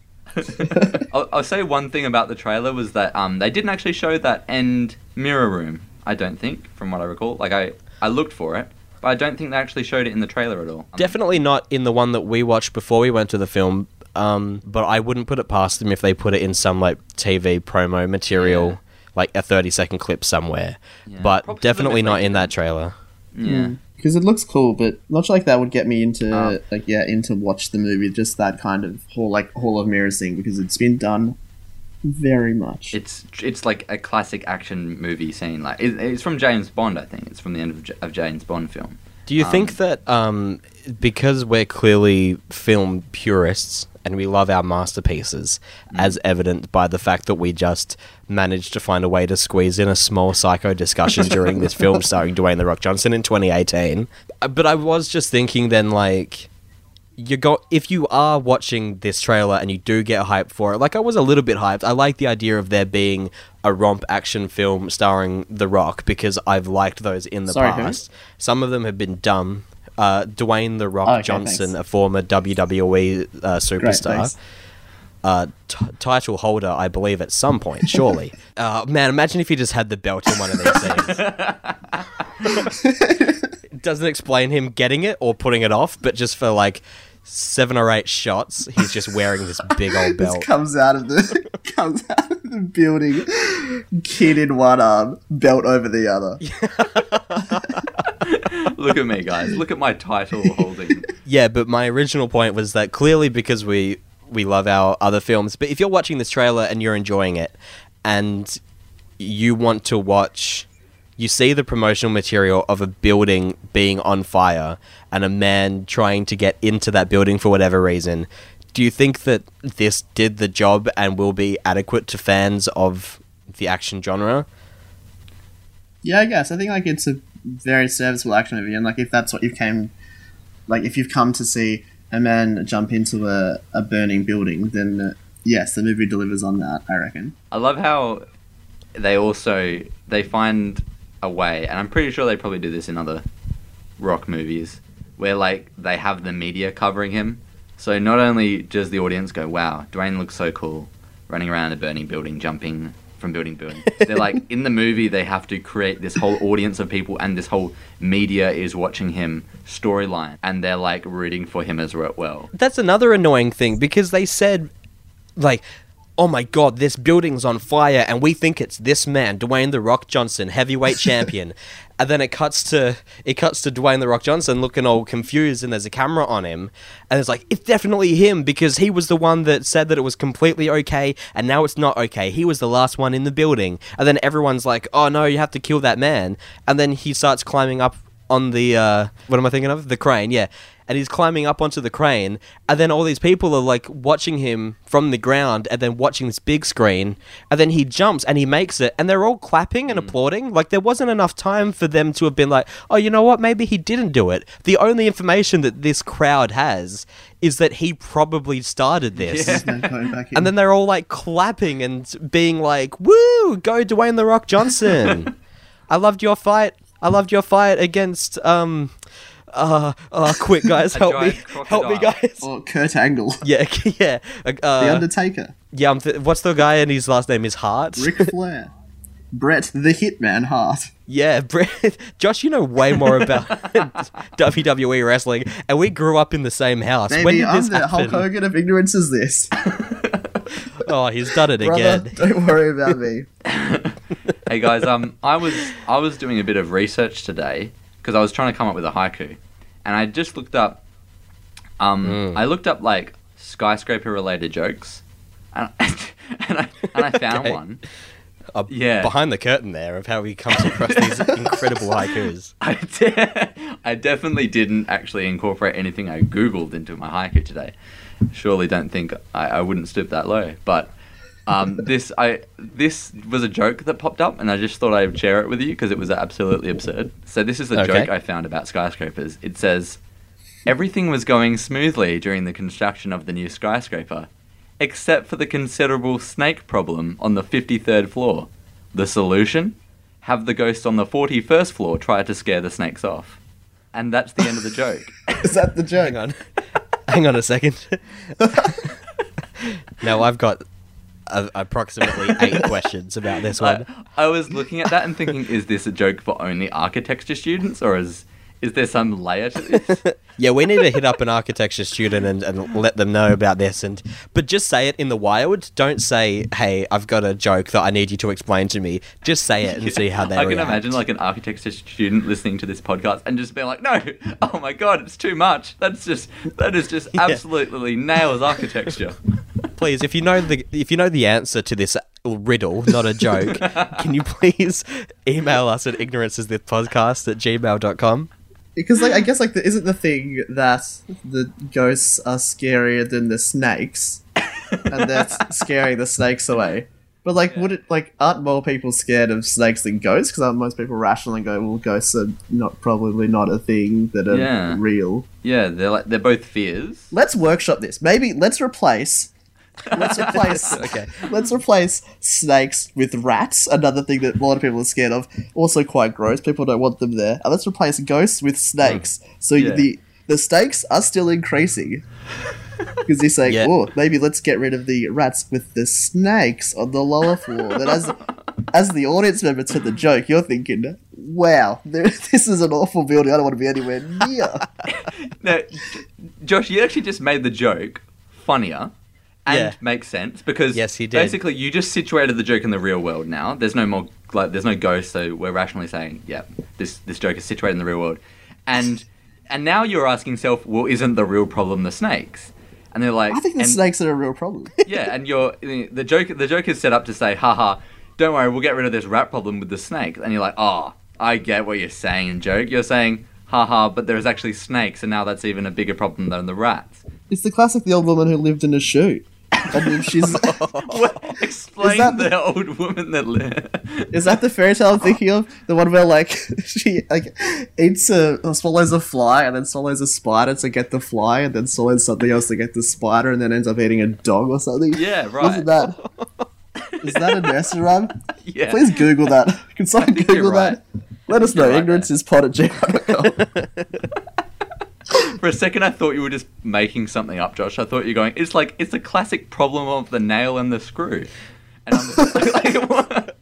I'll, I'll say one thing about the trailer was that um they didn't actually show that end mirror room. I don't think, from what I recall. Like I, I looked for it, but I don't think they actually showed it in the trailer at all. Definitely not in the one that we watched before we went to the film. Um, but I wouldn't put it past them if they put it in some, like, T V promo material, yeah. like a thirty-second clip somewhere. Yeah. But probably definitely not in that trailer. Yeah. Because mm, it looks cool, but not like that would get me into, uh, like, yeah, into watch the movie, just that kind of whole, like, Hall of Mirrors thing, because it's been done very much. It's it's like a classic action movie scene. Like it, It's from James Bond, I think. It's from the end of, J- of James Bond film. Do you um, think that, um, because we're clearly film purists, and we love our masterpieces, mm. as evident by the fact that we just managed to find a way to squeeze in a small Psycho discussion during this film starring Dwayne The Rock Johnson in twenty eighteen. But I was just thinking then, like, you got, if you are watching this trailer and you do get hyped for it, like I was a little bit hyped. I like the idea of there being a romp action film starring The Rock, because I've liked those in the Sorry, past. Who? Some of them have been dumb. Uh, Dwayne The Rock oh, okay, Johnson, thanks. a former W W E uh, superstar. Great, uh, t title holder, I believe, at some point, surely. Uh, man, imagine if he just had the belt in one of these scenes. It doesn't explain him getting it or putting it off, but just for like seven or eight shots, he's just wearing this big old belt. This comes out of the comes out of the building, kid in one arm, belt over the other. Look at me, guys. Look at my title holding. Yeah, but my original point was that clearly because we we love our other films, but if you're watching this trailer and you're enjoying it and you want to watch, you see the promotional material of a building being on fire and a man trying to get into that building for whatever reason, do you think that this did the job and will be adequate to fans of the action genre? Yeah, I guess. I think like it's a very serviceable action movie, and like if that's what you came, like if you've come to see a man jump into a, a burning building, then uh, yes, the movie delivers on that, I reckon. I love how they also, they find a way, and I'm pretty sure they probably do this in other rock movies, where like they have the media covering him. So not only does the audience go, wow, Dwayne looks so cool, running around a burning building, jumping from building to building. They're like, in the movie, they have to create this whole audience of people, and this whole media is watching him storyline, and they're like rooting for him as well. That's another annoying thing, because they said like, oh my god, this building's on fire and we think it's this man, Dwayne The Rock Johnson, heavyweight champion. And then it cuts to it cuts to Dwayne The Rock Johnson looking all confused, and there's a camera on him, and it's like, it's definitely him because he was the one that said that it was completely okay and now it's not okay. He was the last one in the building. And then everyone's like, oh no, you have to kill that man. And then he starts climbing up on the, uh, what am I thinking of? The crane, yeah. And he's climbing up onto the crane, and then all these people are like watching him from the ground and then watching this big screen, and then he jumps and he makes it, and they're all clapping and mm. applauding. Like, there wasn't enough time for them to have been like, oh, you know what, maybe he didn't do it. The only information that this crowd has is that he probably started this. Yeah. And then they're all like clapping and being like, woo, go Dwayne The Rock Johnson. I loved your fight. I loved your fight against... um. Uh, uh, quick guys, help me, crocodile. help me guys. Or Kurt Angle. Yeah, yeah. Uh, the Undertaker. Yeah, I'm th what's the guy and his last name is Hart? Ric Flair. Bret the Hitman Hart. Yeah, Bret. Josh, you know way more about W W E wrestling, and we grew up in the same house. Baby, when did I'm this the happen? Hulk Hogan of Ignorance Is This. Oh, he's done it Brother, again. Don't worry about me. Hey guys, um, I was I was doing a bit of research today, because I was trying to come up with a haiku, and I just looked up, um, mm. I looked up like skyscraper related jokes, and I, and I, and I found okay. one. Uh, yeah, behind the curtain there of how he comes across these incredible haikus. I, de I definitely didn't actually incorporate anything I googled into my haiku today. Surely don't think I, I wouldn't stoop that low, but um, this I this was a joke that popped up, and I just thought I'd share it with you because it was absolutely absurd. So this is the okay. joke I found about skyscrapers. It says, everything was going smoothly during the construction of the new skyscraper, except for the considerable snake problem on the fifty-third floor. The solution? Have the ghost on the forty-first floor try to scare the snakes off. And that's the end of the joke. Is that the joke? Hang on. Hang on a second. Now I've got... Uh, approximately eight questions about this one. I, I was looking at that and thinking, is this a joke for only architecture students, or is is there some layer to this? Yeah, we need to hit up an architecture student and, and let them know about this. And but just say it in the wild. Don't say, hey, I've got a joke that I need you to explain to me. Just say it and yeah, see how they I can react. Imagine like an architecture student listening to this podcast and just being like, no, oh my god, it's too much. That's just that is just yeah. absolutely nails architecture. Please, if you know the if you know the answer to this riddle, not a joke, can you please email us at ignoranceisthispodcast at gmail dot com? Because like I guess like the, isn't the thing that the ghosts are scarier than the snakes, and they're scaring the snakes away? But like, yeah. would it like aren't more people scared of snakes than ghosts? Because aren't most people rational and go, well, ghosts are not probably not a thing that are yeah. real. Yeah, they're like they're both fears. Let's workshop this. Maybe let's replace. Let's replace okay. Let's replace snakes with rats, another thing that a lot of people are scared of. Also quite gross. People don't want them there. And let's replace ghosts with snakes. So yeah. the the stakes are still increasing. Because they're saying, yeah. oh, maybe let's get rid of the rats with the snakes on the lower floor. But as, as the audience member to the joke, you're thinking, wow, there, this is an awful building. I don't want to be anywhere near. Now, Josh, you actually just made the joke funnier and yeah. makes sense. Because yes, he did. Basically you just situated the joke in the real world now. There's no more, like, there's no ghost, so we're rationally saying, yeah, this, this joke is situated in the real world. And and now you're asking yourself, well, isn't the real problem the snakes? And they're like, I think the and, snakes are a real problem. Yeah, and you're the joke. The joke is set up to say, "Haha, don't worry, we'll get rid of this rat problem with the snakes." And you're like, "Oh, I get what you're saying." Joke, you're saying, "Haha," but there's actually snakes, and now that's even a bigger problem than the rats. It's the classic: the old woman who lived in a shoe. I mean, she's well, explain that the, the old woman that lived. Is that the fairy tale I'm thinking of? The one where like she like eats a or swallows a fly and then swallows a spider to get the fly and then swallows something else to get the spider and then ends up eating a dog or something? Yeah, right. Wasn't that? Is that a nursery rhyme? Yeah. Please Google that. Can someone Google that? Right. Let us know. Right ignorance there. Is pot at gmail dot com. For a second, I thought you were just making something up, Josh. I thought you were going, it's like, it's the classic problem of the nail and the screw. And I'm just like, what?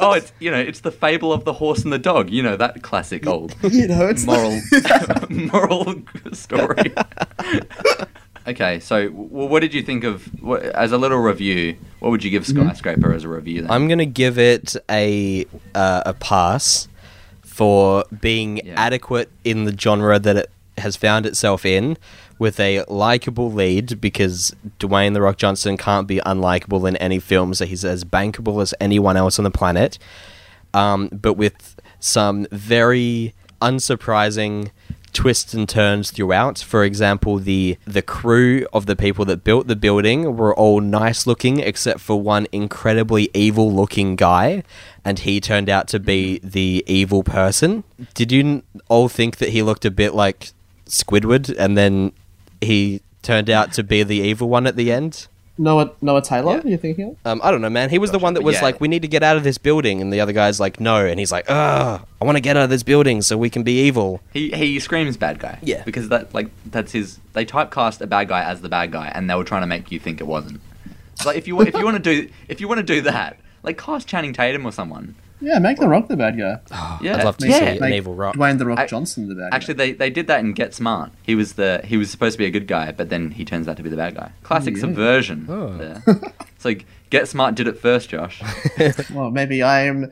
Oh, it's, you know, it's the fable of the horse and the dog. You know, that classic old you know, it's moral, like... moral story. Okay, so well, what did you think of, what, as a little review, what would you give Skyscraper mm-hmm. as a review then? I'm going to give it a uh, a pass. For being yeah. adequate in the genre that it has found itself in, with a likable lead, because Dwayne The Rock Johnson can't be unlikable in any film, so he's as bankable as anyone else on the planet, um, but with some very unsurprising twists and turns throughout. For example, the, the crew of the people that built the building were all nice looking, except for one incredibly evil looking guy, and he turned out to be the evil person. Did you all think that he looked a bit like Squidward, and then he turned out to be the evil one at the end? Noah Noah Taylor, yeah. you thinking of? Um, I don't know, man. He was Gosh, the one that was yeah. like, we need to get out of this building. And the other guy's like, no. And he's like, ugh, I want to get out of this building so we can be evil. He he screams bad guy. Yeah. Because that like that's his... They typecast a bad guy as the bad guy, and they were trying to make you think it wasn't. So, like, if you, if you want to do if you want to do that, like, cast Channing Tatum or someone. Yeah, make The Rock the bad guy. Oh, yeah. I'd love to yeah. see an evil Rock. Dwayne The Rock I, Johnson the bad guy. Actually, they, they did that in Get Smart. He was the he was supposed to be a good guy, but then he turns out to be the bad guy. Classic yeah. subversion. Oh. There. It's like Get Smart did it first, Josh. Well, maybe I am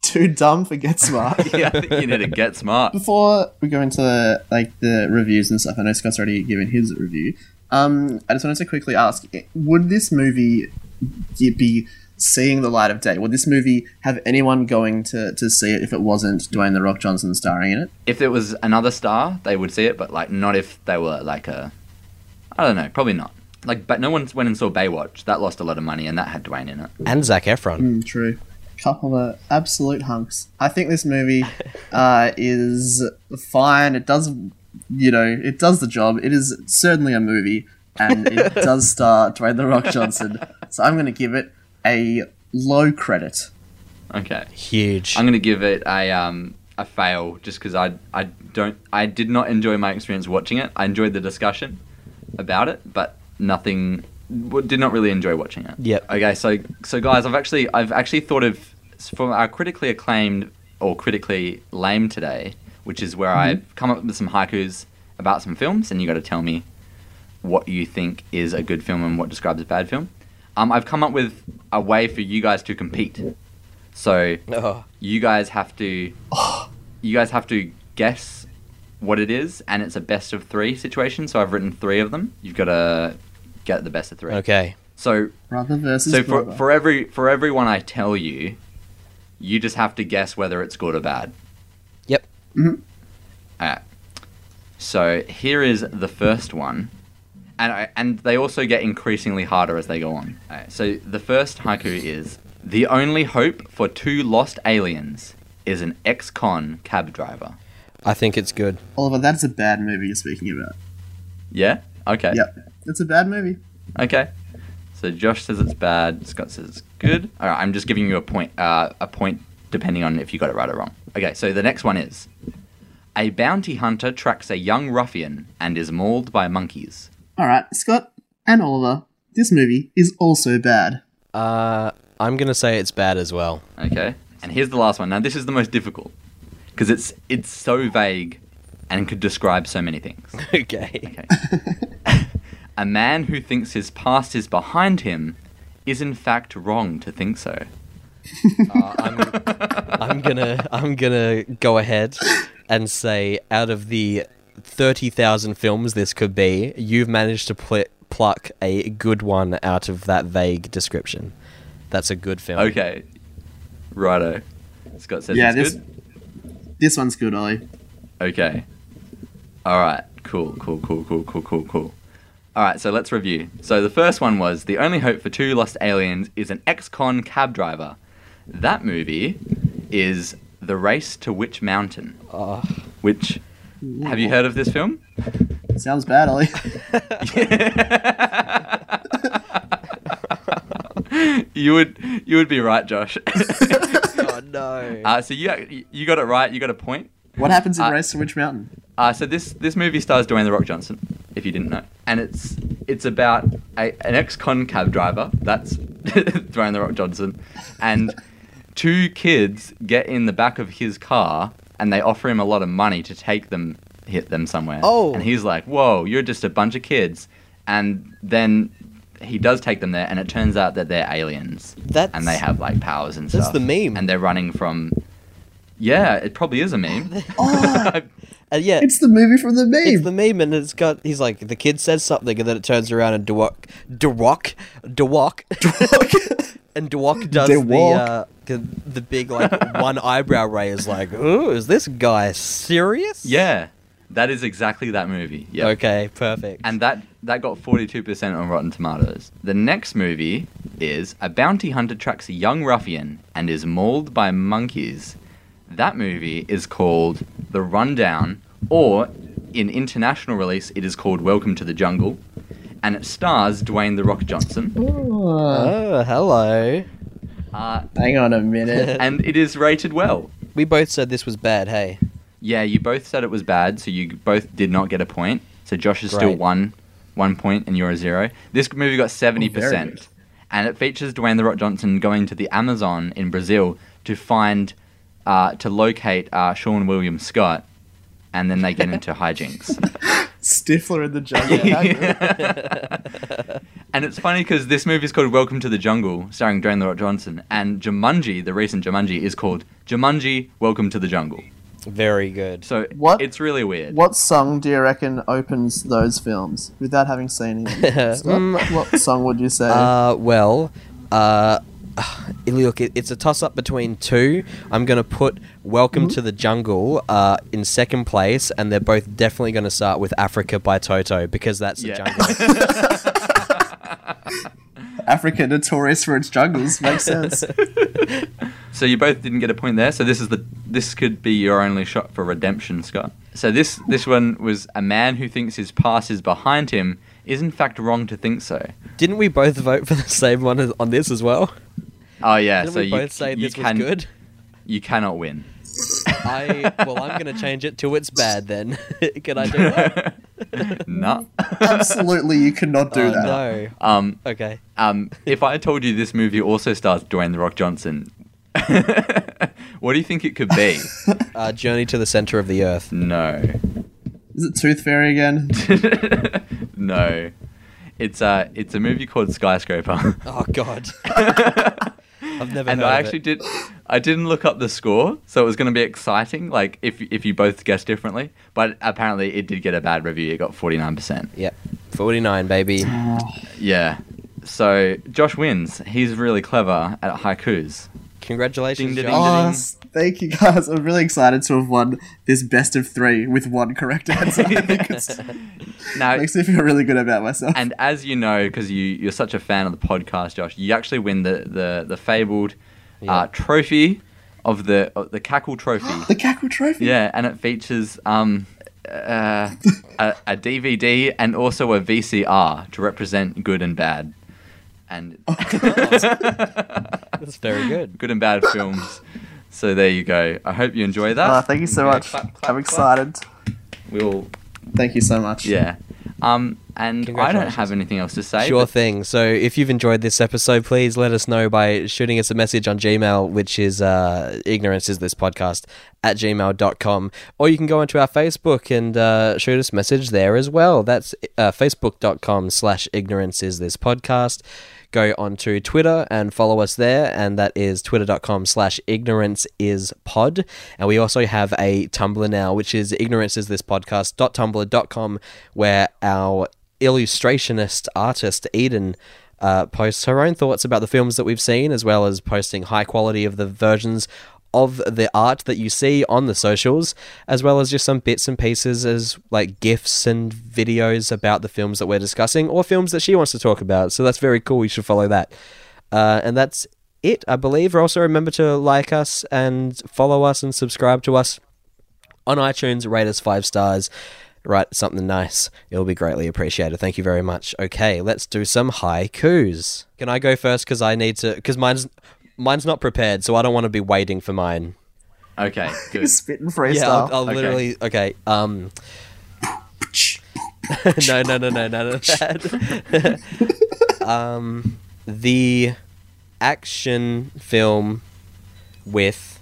too dumb for Get Smart. Yeah, I think you need to Get Smart. Before we go into like the reviews and stuff, I know Scott's already given his review. Um, I just wanted to quickly ask: would this movie be seeing the light of day? Would this movie have anyone going to, to see it if it wasn't Dwayne The Rock Johnson starring in it? If it was another star, they would see it, but like not if they were like a... I don't know, probably not. Like, but no one went and saw Baywatch. That lost a lot of money, and that had Dwayne in it. And Zac Efron. Mm, true. Couple of absolute hunks. I think this movie uh, is fine. It does, you know, it does the job. It is certainly a movie, and it does star Dwayne The Rock Johnson. So I'm going to give it a low credit. Okay. Huge. I'm going to give it a um a fail just because I I don't I did not enjoy my experience watching it. I enjoyed the discussion about it, but nothing did not really enjoy watching it. Yep. Okay, so so guys, I've actually I've actually thought of for our critically acclaimed or critically lame today, which is where mm-hmm. I've come up with some haikus about some films, and you got to tell me what you think is a good film and what describes a bad film. Um, I've come up with a way for you guys to compete. So oh. you guys have to, oh. you guys have to guess what it is, and it's a best of three situation. So I've written three of them. You've got to get the best of three. Okay. So brother versus so for, for every for every one I tell you, you just have to guess whether it's good or bad. Yep. Mm-hmm. All right. So here is the first one. And I, and they also get increasingly harder as they go on. Right, so the first haiku is, the only hope for two lost aliens is an ex-con cab driver. I think it's good. Oliver, that's a bad movie you're speaking about. Yeah? Okay. Yep. It's a bad movie. Okay. So Josh says it's bad. Scott says it's good. All right, I'm just giving you a point, uh, a point depending on if you got it right or wrong. Okay, so the next one is, A bounty hunter tracks a young ruffian and is mauled by monkeys. Alright, Scott and Oliver, this movie is also bad. Uh, I'm going to say it's bad as well. Okay. And here's the last one. Now, this is the most difficult because it's it's so vague and could describe so many things. Okay. Okay. A man who thinks his past is behind him is in fact wrong to think so. uh, I'm, I'm gonna I'm gonna go ahead and say out of the thirty thousand films this could be, you've managed to pl- pluck a good one out of that vague description. That's a good film. Okay. Righto. Scott says yeah, it's this, good. This one's good, Ollie. Okay. Alright. Cool, cool, cool, cool, cool, cool, cool. Alright, so let's review. So the first one was, the only hope for two lost aliens is an ex-con cab driver. That movie is The Race to Witch Mountain. Oh. Which, yeah. Have you heard of this film? It sounds bad, Ollie. You would you would be right, Josh. Oh, no. Uh, so you you got it right. You got a point. What happens in uh, Race to Witch Mountain? Uh, so this, this movie stars Dwayne The Rock Johnson, if you didn't know. And it's it's about a, an ex-con cab driver. That's Dwayne The Rock Johnson. And two kids get in the back of his car and they offer him a lot of money to take them, hit them somewhere. Oh. And he's like, whoa, you're just a bunch of kids. And then... he does take them there, and it turns out that they're aliens. That's, and they have, like, powers and that's stuff. That's the meme. And they're running from... Yeah, it probably is a meme. Oh, uh, yeah. It's the movie from the meme. It's the meme, and it's got... He's like, the kid says something, and then it turns around, and Dewok... Dewok... Dewok... Dewok... and Dewok does Dewok. the, uh, the the big, like, one eyebrow raise, like, ooh, is this guy serious? Yeah. That is exactly that movie. Yep. Okay, perfect. And that, that got forty-two percent on Rotten Tomatoes. The next movie is A Bounty Hunter Tracks a Young Ruffian and is Mauled by Monkeys. That movie is called The Rundown, or in international release, it is called Welcome to the Jungle, and it stars Dwayne The Rock Johnson. Ooh, oh, hello. Uh, Hang on a minute. And it is rated well. We both said this was bad, hey? Yeah, you both said it was bad, so you both did not get a point. So Josh is Great. still one, one point, and you're a zero. This movie got seventy percent, oh, and it features Dwayne The Rock Johnson going to the Amazon in Brazil to find, uh, to locate uh, Sean William Scott, and then they get into hijinks. Stifler in the jungle. And it's funny because this movie is called Welcome to the Jungle, starring Dwayne The Rock Johnson, and Jumanji, the recent Jumanji, is called Jumanji: Welcome to the Jungle. Very good. So what, it's really weird. What song do you reckon opens those films without having seen it? Scott, what song would you say? Uh, well, uh, look, it, it's a toss-up between two. I'm going to put Welcome mm-hmm. to the Jungle uh, in second place, and they're both definitely going to start with Africa by Toto, because that's yeah. the jungle. Africa, notorious for its jungles, makes sense. So you both didn't get a point there. So this is the this could be your only shot for redemption, Scott. So this this one was a man who thinks his past is behind him is in fact wrong to think so. Didn't we both vote for the same one as, on this as well? Oh yeah. Didn't so we you both say you this can, was good. You cannot win. I well, I'm going to change it to it's bad then. Can I do that? No. Absolutely, you cannot do oh, that. No. Um, okay. Um, if I told you this movie also stars Dwayne The Rock Johnson, what do you think it could be? Uh, Journey to the Center of the Earth. No. Is it Tooth Fairy again? No. It's a it's a movie called Skyscraper. Oh God. I've never. And heard I of actually it. did. I didn't look up the score, so it was going to be exciting. Like if if you both guessed differently, but apparently it did get a bad review. It got forty-nine percent. Yep, forty-nine baby. Yeah. So Josh wins. He's really clever at haikus. Congratulations, ding, ding, Josh. Ding, ding, ding. Oh, thank you guys. I'm really excited to have won this best of three with one correct answer. I think it's now, makes me feel really good about myself. And as you know, because you, you're such a fan of the podcast, Josh, you actually win the, the, the fabled yeah. uh, trophy of the uh, the Cackle Trophy. The Cackle Trophy? Yeah, and it features um uh, a, a D V D and also a V C R to represent good and bad. And oh, that's very good. Good and bad films So there you go. I hope you enjoy that. Uh, thank you so okay, much. Clap, clap, I'm excited. Clap. We'll. Thank you so much. Yeah. Um, and I don't have anything else to say. Sure thing. So if you've enjoyed this episode, please let us know by shooting us a message on Gmail, which is uh, ignorance is this podcast at gmail dot com. Or you can go onto our Facebook and uh, shoot us a message there as well. That's uh, facebook dot com slash ignorance is this podcast. Go onto Twitter and follow us there, and that is twitter dot com slash ignorance is pod. And we also have a Tumblr now, which is ignorance is this podcast dot tumblr dot com, where our illustrationist artist Eden uh, posts her own thoughts about the films that we've seen, as well as posting high quality of the versions of the art that you see on the socials, as well as just some bits and pieces as like GIFs and videos about the films that we're discussing, or films that she wants to talk about. So that's very cool. You should follow that. Uh, and that's it, I believe. Also, remember to like us and follow us and subscribe to us on iTunes. Rate us five stars. Write something nice. It'll be greatly appreciated. Thank you very much. Okay, let's do some haikus. Can I go first? Because I need to... Because mine's... Mine's not prepared, so I don't want to be waiting for mine. Okay, good. Spit and freestyle. Yeah, I'll, I'll okay. literally... Okay, um... no, no, no, no, none of that. um, the action film with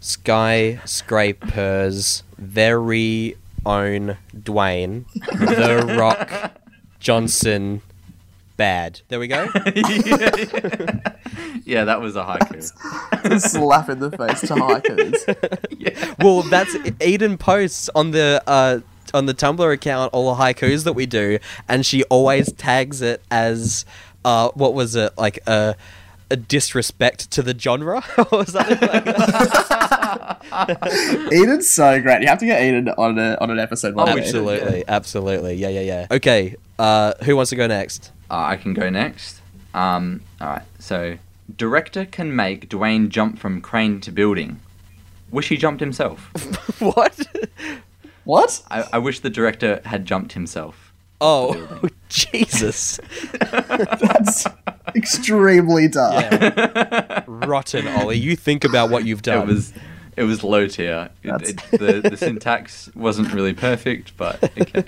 Skyscraper's very own Dwayne The Rock Johnson... Bad. There we go. Yeah, that was a haiku. Slap in the face to haikus. Yeah. Well, that's Eden posts on the uh, on the Tumblr account all the haikus that we do, and she always tags it as uh, what was it like a, a disrespect to the genre or something like that. Eden's so great. You have to get Eden on a, on an episode. One oh, absolutely, yeah. absolutely. Yeah, yeah, yeah. Okay, uh, who wants to go next? Uh, I can go next. Um, Alright, so... Director can make Dwayne jump from crane to building. Wish he jumped himself. What? What? I, I wish the director had jumped himself. Oh, Jesus. That's extremely dark. Yeah. Rotten, Ollie. You think about what you've done. It was, it was low tier. It, it, the, the syntax wasn't really perfect, but... Okay,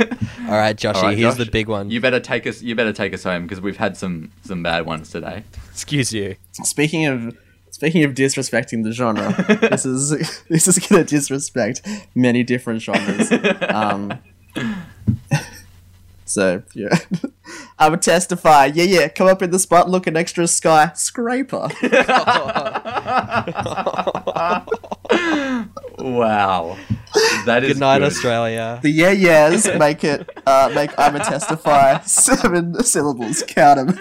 yeah. All right, Joshy, All right, here's Josh, the big one. You better take us. You better take us home because we've had some some bad ones today. Excuse you. Speaking of speaking of disrespecting the genre, this is this is going to disrespect many different genres. Um, so yeah, I would testify. Yeah, yeah. Come up in the spot, look an extra skyscraper. Wow. That is good night, good. Australia. The yeah yeahs make it uh, make I'm a testify seven syllables. Count them.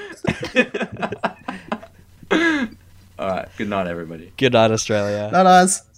All right. Good night, everybody. Good night, Australia. Night, eyes.